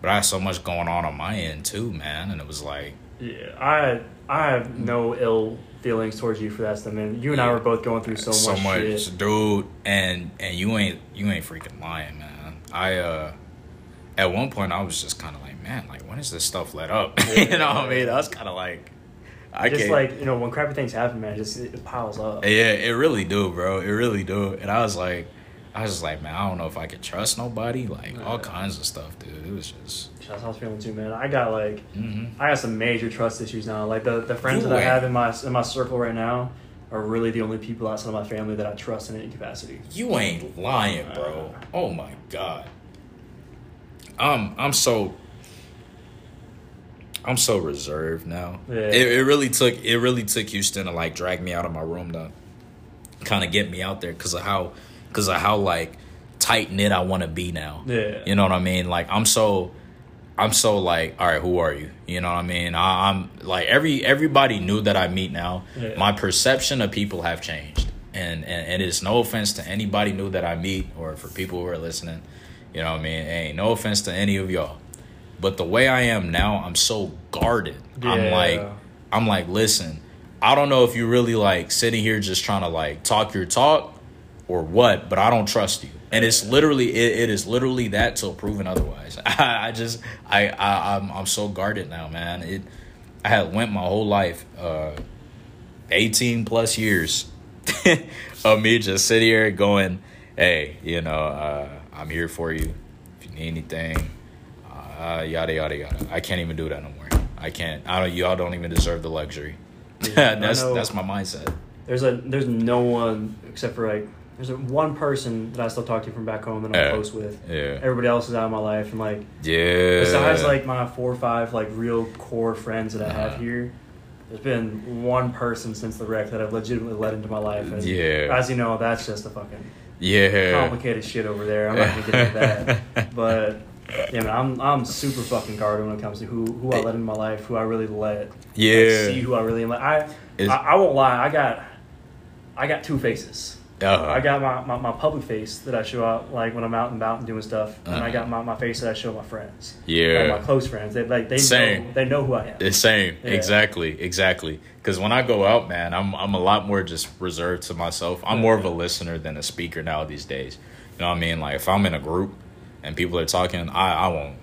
But I had so much going on my end, too, man, and it was like... Yeah, I have no ill feelings towards you for that stuff, man. You and I were both going through so much shit. Dude, and you ain't freaking lying, man. I at one point, I was just kind of like, man, like, when is this stuff let up? Yeah, you know what I mean? I was kind of like... when crappy things happen, man, it piles up. Yeah, it really do, bro. It really do. And I was like, man, I don't know if I could trust nobody. Like, all kinds of stuff, dude. It was just... That's how I was feeling too, man. I got, like... Mm-hmm. I got some major trust issues now. Like, the friends that I have in my circle right now are really the only people outside of my family that I trust in any capacity. You ain't lying, bro. Oh, my God. I'm so reserved now. Yeah. It really took Houston to, like, drag me out of my room to kind of get me out there because of how like tight knit I want to be now. Yeah. You know what I mean? Like, I'm so like, all right, who are you? You know what I mean? I'm like, everybody new that I meet now. Yeah. My perception of people have changed, and it's no offense to anybody new that I meet, or for people who are listening. You know what I mean? Ain't no offense to any of y'all. But the way I am now, I'm so guarded. Yeah. I'm like, listen, I don't know if you really, like, sitting here just trying to, like, talk your talk or what, but I don't trust you. And it's literally, it is literally that till proven otherwise. I'm so guarded now, man. I had went my whole life, 18 plus years of me just sitting here going, hey, you know, I'm here for you if you need anything. Yada yada yada. I can't even do that no more. I can't. I don't. Y'all don't even deserve the luxury. Yeah, that's my mindset. There's no one except for, like, there's one person that I still talk to from back home that I'm close with. Yeah. Everybody else is out of my life, and, like, yeah. Besides, like, my 4 or 5 like real core friends that I have here, there's been one person since the wreck that I've legitimately let into my life. And as you know, that's just a fucking complicated shit over there. I'm not gonna get into that, but. Yeah, man, I'm super fucking guarded when it comes to who I let in my life, who I really let see who I really am. I won't lie, I got two faces. Uh-huh. I got my public face that I show out, like, when I'm out and about and doing stuff, and I got my face that I show my friends. Yeah, like, my close friends. They know who I am. The same, yeah. Exactly. Because when I go out, man, I'm a lot more just reserved to myself. I'm more of a listener than a speaker now these days. You know what I mean? Like, if I'm in a group and people are talking, I'll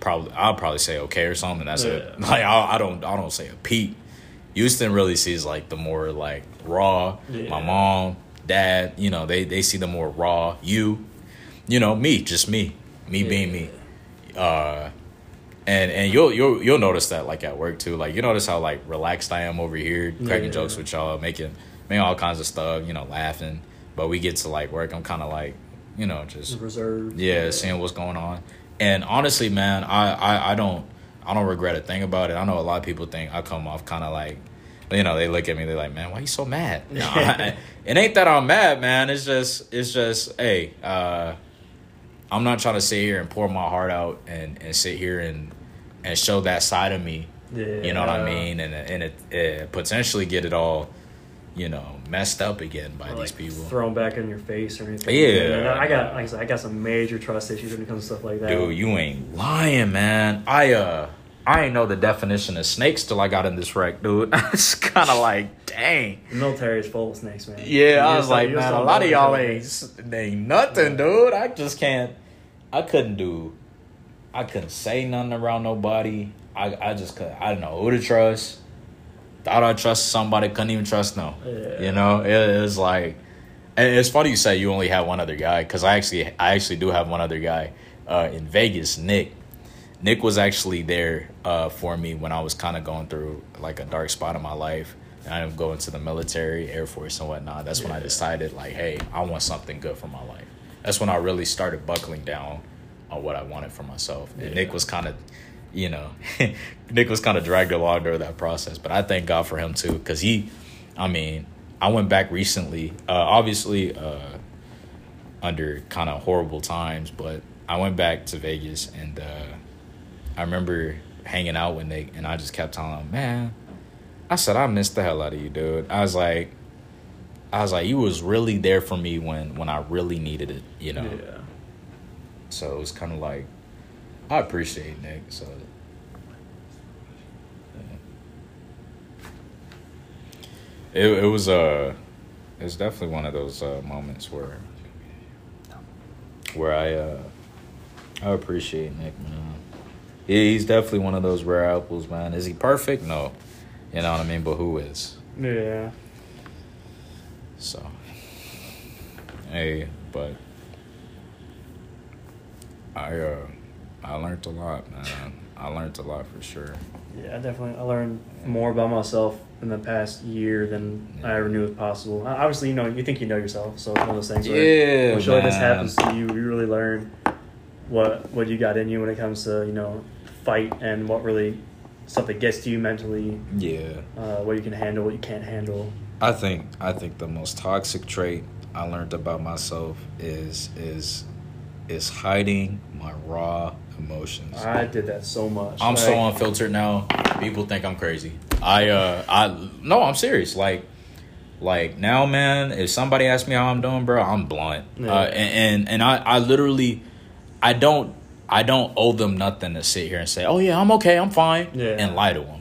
probably say okay or something. That's it. Like, I don't say a peep. Houston really sees, like, the more, like, raw. Yeah. My mom, dad, you know, they see the more raw me, just me being me. And you'll notice that, like, at work too. Like, you notice how, like, relaxed I am over here, cracking jokes with y'all, making all kinds of stuff, you know, laughing. But we get to, like, work, I'm kind of like, you know, just reserved. Yeah, seeing what's going on. And honestly, man, I don't regret a thing about it. I know a lot of people think I come off kind of like, you know, they look at me, they're like, man, why you so mad? You know, it ain't that I'm mad, man. It's just, hey, I'm not trying to sit here and pour my heart out and sit here and show that side of me. Yeah. You know what I mean? And it potentially get it all, you know, messed up again by, like, these people. Thrown back in your face or anything. Yeah. And I got some major trust issues when it comes to stuff like that. Dude, you ain't lying, man. I ain't know the definition of snakes till I got in this wreck, dude. It's kind of like, dang. The military is full of snakes, man. Yeah, I was like, man, a lot of y'all ain't nothing, dude. I just can't. I couldn't say nothing around nobody. I just couldn't. I don't know who to trust. Thought I trust somebody, couldn't even trust no. Yeah. You know, it was like, it's funny you say you only have one other guy, because I actually do have one other guy in Vegas, Nick. Nick was actually there for me when I was kind of going through, like, a dark spot in my life. And I ended up going to the military, Air Force and whatnot. That's when I decided, like, hey, I want something good for my life. That's when I really started buckling down on what I wanted for myself. And Nick was kind of... You know, Nick was kind of dragged along during that process, but I thank God for him too, because I went back recently, obviously under kind of horrible times, but I went back to Vegas, and I remember hanging out with Nick, and I just kept telling him, man, I said, I missed the hell out of you, dude. I was like, you was really there for me when I really needed it, you know? Yeah. So it was kind of like, I appreciate Nick, so. Yeah. It was definitely one of those moments where I appreciate Nick, man. He's definitely one of those rare apples, man. Is he perfect? No. You know what I mean? But who is? Yeah. So, hey, but I learned a lot, man. I learned a lot for sure. Yeah, definitely. I learned more about myself in the past year than I ever knew was possible. Obviously, you know, you think you know yourself, so it's one of those things where when sure this happens to you, you really learn what you got in you when it comes to, you know, fight and what really stuff that gets to you mentally. Yeah. What you can handle, what you can't handle. I think the most toxic trait I learned about myself is hiding my raw emotions. I did that so much. I'm so unfiltered now. People think I'm crazy. No, I'm serious. Like now, man, if somebody asks me how I'm doing, bro, I'm blunt. Yeah. And I literally, I don't owe them nothing to sit here and say, oh yeah, I'm okay, I'm fine, and lie to them.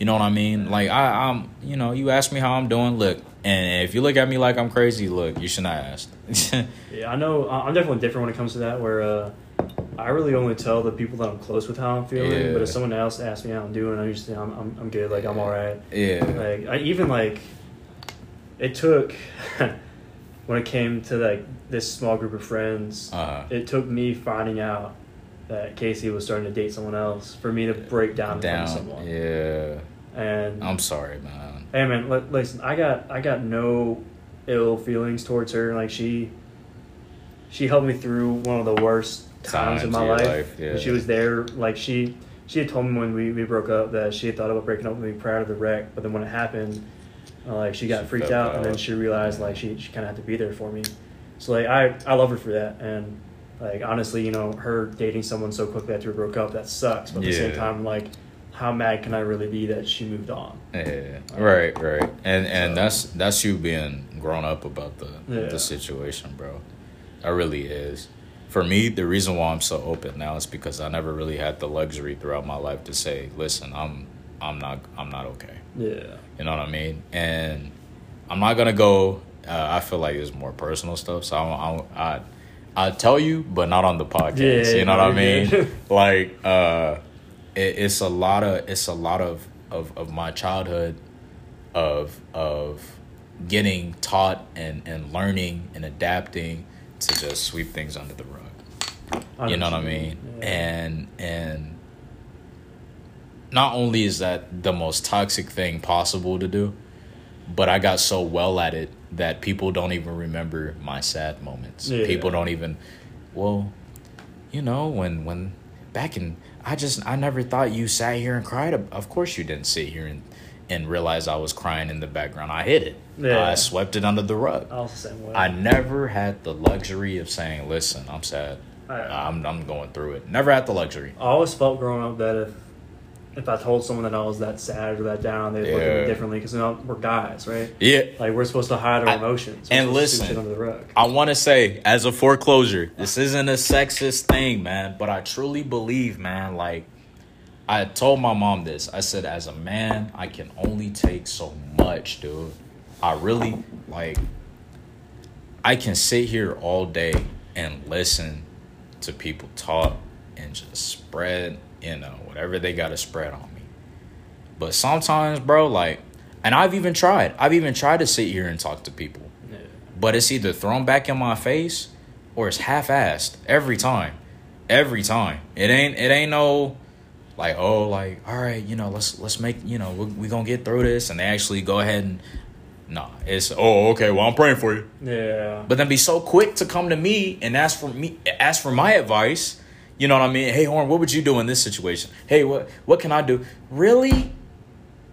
You know what I mean? Like, I'm, you know, you ask me how I'm doing, look. And if you look at me like I'm crazy, look, you should not ask. Yeah, I know. I'm definitely different when it comes to that, where I really only tell the people that I'm close with how I'm feeling. Yeah. But if someone else asks me how I'm doing, I usually say, I'm good. Like, I'm all right. Yeah. Like, I even, like, it took, when it came to, like, this small group of friends, it took me finding out that Casey was starting to date someone else for me to break down in front of someone. Yeah. And I'm sorry, man. Hey, man, listen, I got no ill feelings towards her. Like, she helped me through one of the worst times in my life. Yeah. She was there. Like, she had told me when we broke up that she had thought about breaking up with me prior to the wreck. But then when it happened, like, she got freaked out. And then she realized, like, she kind of had to be there for me. So, like, I love her for that. And, like, honestly, you know, her dating someone so quickly after we broke up, that sucks. But at the same time, like, how mad can I really be that she moved on? Yeah, right. And so, that's you being grown up about the situation, bro. It really is. For me, the reason why I'm so open now is because I never really had the luxury throughout my life to say, listen, I'm not okay. Yeah. You know what I mean? And I'm not gonna go. I feel like it's more personal stuff, so I tell you, but not on the podcast. Yeah, you know what I mean? Yeah. Like, it's a lot of my childhood of getting taught and learning and adapting to just sweep things under the rug. You know what I mean? Yeah. And not only is that the most toxic thing possible to do, but I got so well at it that people don't even remember my sad moments. Yeah. People don't even, well, you know, when back in, I never thought you sat here and cried. Of course you didn't sit here and realize I was crying in the background. I hid it. Yeah. I swept it under the rug. I never had the luxury of saying, listen, I'm sad. I'm going through it. Never had the luxury. I always felt growing up that if I told someone that I was that sad or that down, they'd look at me differently because, you know, we're guys, right? Yeah. Like, we're supposed to hide our emotions. And listen, under the rug. I want to say, as a foreclosure, this isn't a sexist thing, man, but I truly believe, man, like, I told my mom this. I said, as a man, I can only take so much, dude. I really, like, I can sit here all day and listen to people talk and just spread, you know, whatever they got to spread on me. But sometimes, bro, like, and I've even tried to sit here and talk to people. Yeah. But it's either thrown back in my face or it's half-assed every time. It ain't no, like, oh, like, all right, you know, let's make, you know, we're going to get through this. And they actually go ahead and, nah, it's, oh, okay, well, I'm praying for you. Yeah. But then be so quick to come to me and ask for my advice. You know what I mean? Hey, Horn, what would you do in this situation? Hey, what can I do? Really?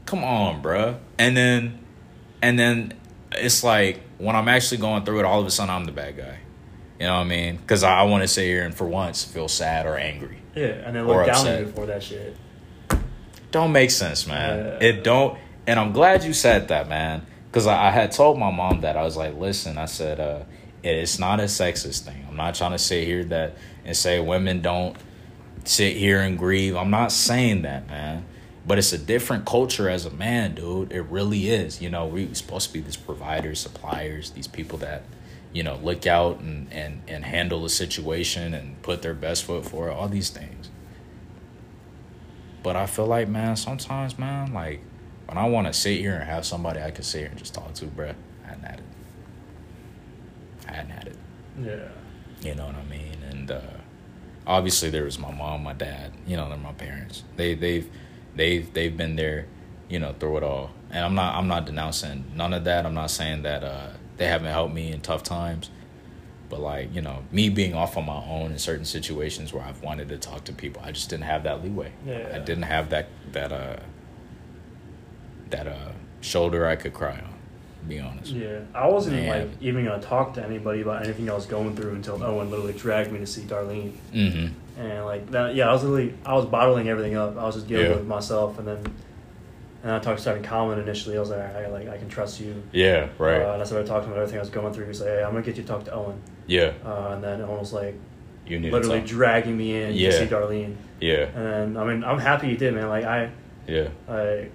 Come on, bruh. And then it's like when I'm actually going through it, all of a sudden I'm the bad guy. You know what I mean? Because I want to sit here and for once feel sad or angry. Yeah, and then look down on you for that shit. Don't make sense, man. Yeah. It don't. And I'm glad you said that, man, because I had told my mom that. I was like, listen, I said, it's not a sexist thing. I'm not trying to sit here and say women don't sit here and grieve. I'm not saying that, man. But it's a different culture as a man, dude. It really is. You know, we're supposed to be these providers, suppliers, these people that, you know, look out and handle the situation and put their best foot forward, all these things. But I feel like, man, sometimes, man, like, when I want to sit here and have somebody I can sit here and just talk to, bruh, I hadn't had it. Yeah. You know what I mean? And obviously there was my mom, my dad, you know, they're my parents. They've been there, you know, through it all. And I'm not denouncing none of that. I'm not saying that they haven't helped me in tough times. But, like, you know, me being off on my own in certain situations where I've wanted to talk to people, I just didn't have that leeway. Yeah. I didn't have that shoulder I could cry on, to be honest. Yeah, I wasn't even going to talk to anybody about anything I was going through until Owen literally dragged me to see Darlene. Mm-hmm. And like that, yeah, I was bottling everything up. I was just dealing with myself, and I talked to Sergeant Coleman initially. I was like, I can trust you. Yeah, right. And I started talking about everything I was going through. He was like, hey, I'm gonna get you to talk to Owen. Yeah. And then Owen was like, you need literally to dragging me in to see Darlene. Yeah. And I mean, I'm happy you did, man. Like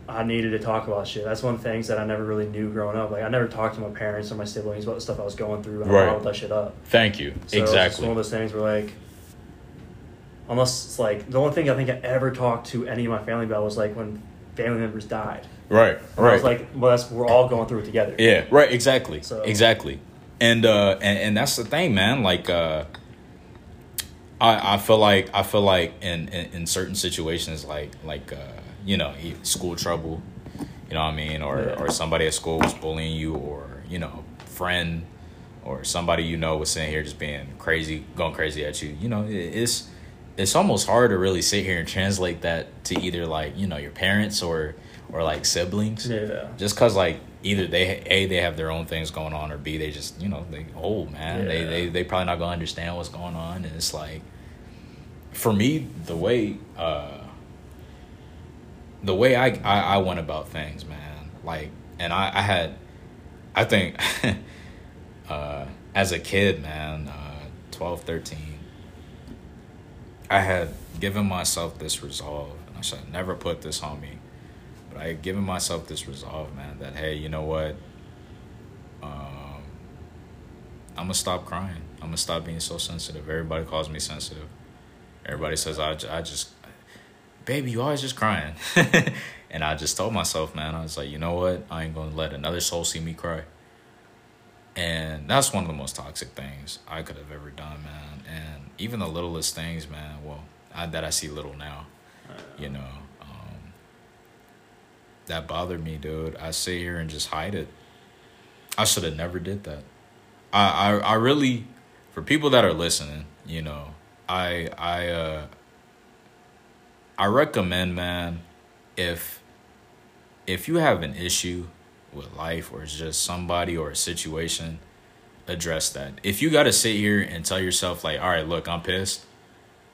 I needed to talk about shit. That's one of the things that I never really knew growing up. Like, I never talked to my parents or my siblings about the stuff I was going through. I brought that shit up. Thank you. So exactly. It's one of those things where, like, unless it's like the only thing I think I ever talked to any of my family about was like when family members died. Right. And right. I was like, well, we're all going through it together. Yeah. Right. Exactly. So. Exactly. And that's the thing, man. Like, I feel like in certain situations, like. You know, school trouble, you know what I mean? Or somebody at school was bullying you, or, you know, friend or somebody, you know, was sitting here just being crazy, going crazy at you. You know, it's almost hard to really sit here and translate that to either, like, you know, your parents or like siblings. Yeah. Just because, like, either they have their own things going on, or B, they just, you know, they old, man. Yeah. They probably not going to understand what's going on. And it's like, for me, the way I went about things, man, like, and I think, as a kid, man, 12, 13, I had given myself this resolve, and I should never put this on me, but I had given myself this resolve, man, that, hey, you know what, I'm gonna stop crying. I'm gonna stop being so sensitive. Everybody calls me sensitive. Everybody says I just... baby, you always just crying. And I just told myself, man, I was like, you know what? I ain't going to let another soul see me cry. And that's one of the most toxic things I could have ever done, man. And even the littlest things, man, well, I see little now, you know, that bothered me, dude. I sit here and just hide it. I should have never did that. I really, for people that are listening, you know, I recommend, man, if you have an issue with life, or it's just somebody or a situation, address that. If you got to sit here and tell yourself, like, all right, look, I'm pissed,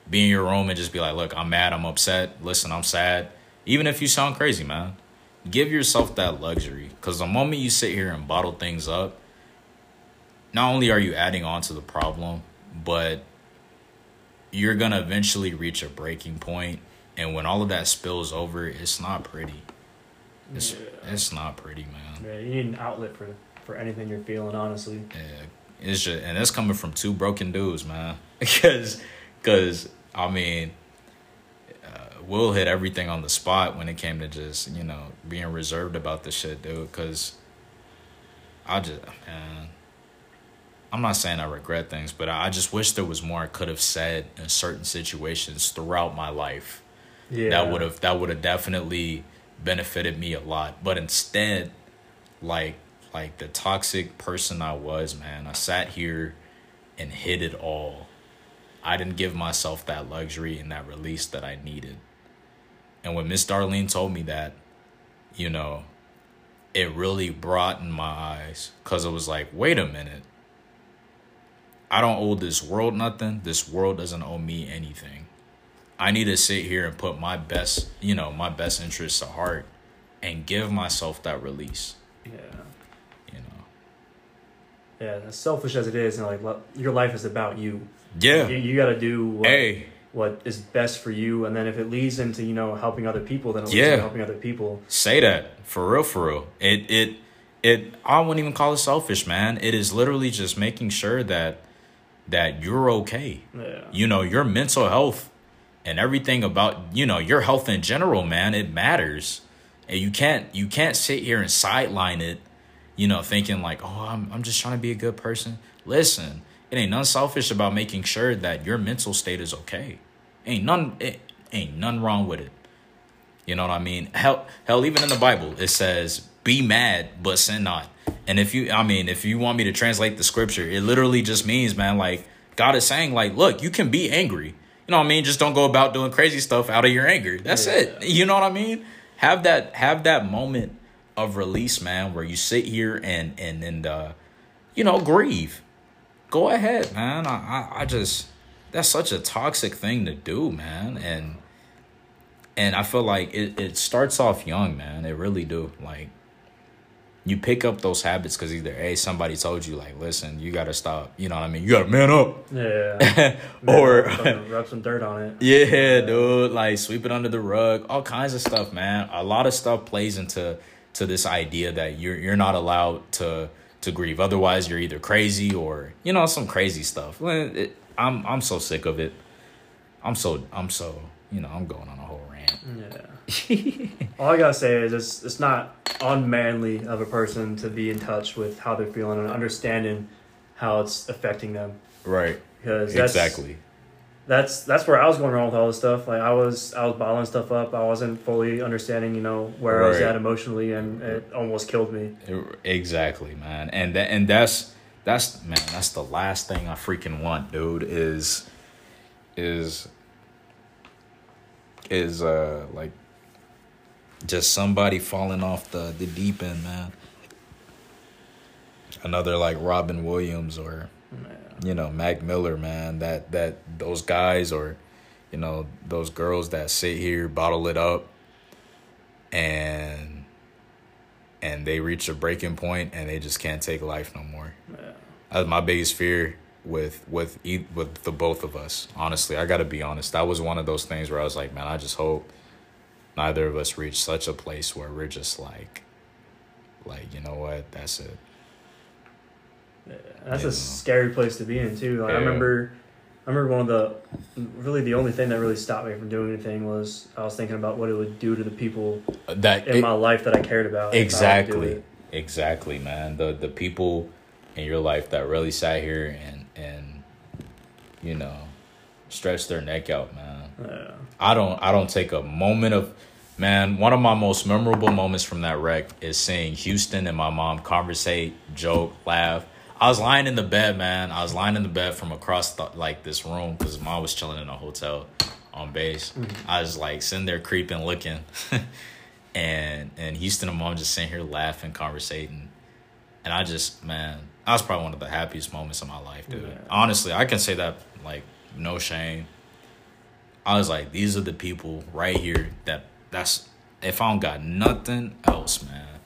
be in your room and just be like, look, I'm mad, I'm upset, listen, I'm sad. Even if you sound crazy, man, give yourself that luxury, because the moment you sit here and bottle things up, not only are you adding on to the problem, but you're going to eventually reach a breaking point. And when all of that spills over, it's not pretty. It's not pretty, man. Yeah, you need an outlet for anything you're feeling, honestly. Yeah, it's just, and that's coming from two broken dudes, man. Because I mean, Will hit everything on the spot when it came to just, you know, being reserved about this shit, dude. Because I'm not saying I regret things, but I just wish there was more I could have said in certain situations throughout my life. Yeah. That would have definitely benefited me a lot. But instead, like the toxic person I was, man, I sat here and hid it all. I didn't give myself that luxury and that release that I needed. And when Miss Darlene told me that, you know, it really broadened my eyes, because it was like, wait a minute. I don't owe this world nothing. This world doesn't owe me anything. I need to sit here and put my best interests to heart and give myself that release. Yeah. You know. Yeah, as selfish as it is, and like your life is about you. Yeah. Like, you got to do what is best for you, and then if it leads into, you know, helping other people, then it leads into helping other people. Say that. For real, for real. I wouldn't even call it selfish, man. It is literally just making sure that you're okay. Yeah. You know, your mental health and everything about, you know, your health in general, man, it matters. And you can't sit here and sideline it, you know, thinking like, oh, I'm just trying to be a good person. Listen, it ain't nothing selfish about making sure that your mental state is okay. Ain't none wrong with it. You know what I mean? Hell, even in the Bible, it says, be mad, but sin not. And if you want me to translate the scripture, it literally just means, man, like God is saying, like, look, you can be angry. You know what I mean? Just don't go about doing crazy stuff out of your anger. That's it. You know what I mean? Have that moment of release, man, where you sit here and you know, grieve. Go ahead, man. I just, that's such a toxic thing to do, man. And I feel like it starts off young, man. It really do. Like, you pick up those habits because either, hey, somebody told you, like, listen, you got to stop. You know what I mean? You got to man up. Yeah. Or rub some dirt on it. Yeah, dude. Like, sweep it under the rug. All kinds of stuff, man. A lot of stuff plays into this idea that you're not allowed to grieve. Otherwise, you're either crazy or, you know, some crazy stuff. I'm so sick of it. I'm so, you know, I'm going on a whole rant. Yeah. All I got to say is it's not unmanly of a person to be in touch with how they're feeling and understanding how it's affecting them. Right. Because that's where I was going wrong with all this stuff. Like, I was bottling stuff up. I wasn't fully understanding, you know, where I was at emotionally, and it almost killed me. Exactly, man. And that's the last thing I freaking want, dude, is like, just somebody falling off the deep end, man. Another like Robin Williams or, you know, Mac Miller, man. That those guys or, you know, those girls that sit here, bottle it up, and they reach a breaking point and they just can't take life no more. Yeah. That's my biggest fear with the both of us. Honestly, I gotta be honest. That was one of those things where I was like, man, I just hope neither of us reach such a place where we're just like, you know what, that's it. Yeah, that's a scary place to be in too. Like, yeah. I remember one of the only thing that really stopped me from doing anything was I was thinking about what it would do to the people in my life that I cared about. Exactly, man. The people in your life that really sat here and you know, stretched their neck out, man. Yeah. I don't take a moment of, man, one of my most memorable moments from that wreck is seeing Houston and my mom conversate, joke, laugh. I was lying in the bed from across this room because mom was chilling in a hotel on base. Mm-hmm. I was like sitting there creeping, looking, and Houston and mom just sitting here laughing, conversating, and I just, man, that was probably one of the happiest moments of my life, dude. Yeah. Honestly, I can say that, like, no shame. I was like, these are the people right here that's if I don't got nothing else, man.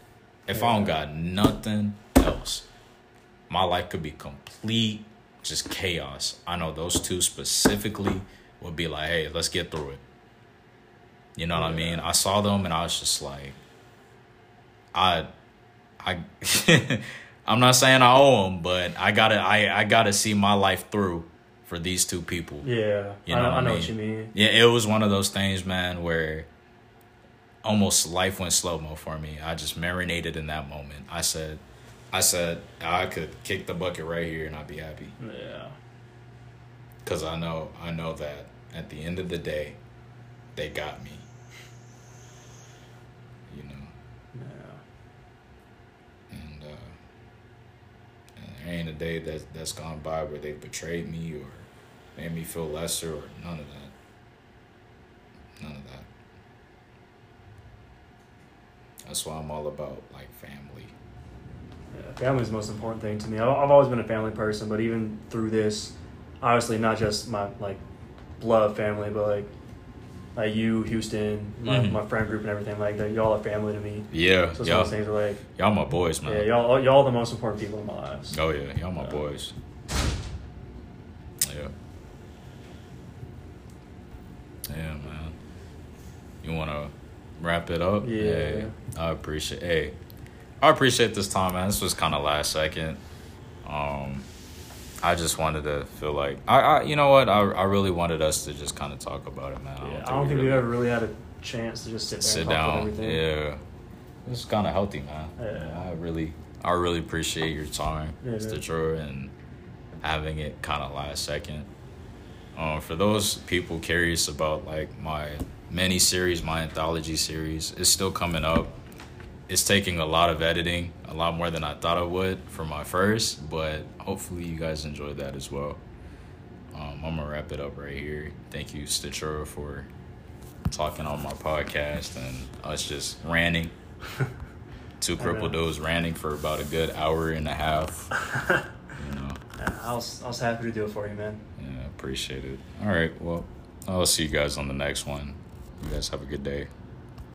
If I don't got nothing else, my life could be complete just chaos. I know those two specifically would be like, hey, let's get through it. You know what I mean? I saw them and I was just like, I I'm not saying I owe them, but I gotta see my life through for these two people. Yeah, you know I know what you mean. Yeah, it was one of those things, man, where almost life went slow-mo for me. I just marinated in that moment. I said I could kick the bucket right here and I'd be happy. Yeah. Because I know that at the end of the day, they got me. You know? Yeah. And there ain't a day that's gone by where they betrayed me or made me feel lesser or none of that. None of that. That's why I'm all about, like, family. Yeah, family is the most important thing to me. I've always been a family person, but even through this, obviously not just my, like, blood family, but, like, like you, Houston, my friend group and everything like that. Y'all are family to me. Yeah. So some of those things are like, y'all my boys, man. Yeah, y'all the most important people in my lives. Oh yeah, y'all my boys. Yeah. Yeah, man. You wanna wrap it up? Yeah. Hey, I appreciate this time, man. This was kinda last second. I just wanted to feel like I really wanted us to just kind of talk about it, man. Yeah, I don't think we ever really had a chance to just sit down and talk about everything. Yeah, it's kind of healthy, man. Yeah. I really appreciate your time, Mr. Troy, and having it kind of last second. For those people curious about like my mini series, my anthology series, it's still coming up. It's taking a lot of editing, a lot more than I thought it would for my first, but hopefully you guys enjoyed that as well. I'm gonna wrap it up right here. Thank you, Stitcher, for talking on my podcast and us just ranting. Two crippled dudes ranting for about a good hour and a half. You know. I was happy to do it for you, man. Yeah, appreciate it. All right, well, I'll see you guys on the next one. You guys have a good day.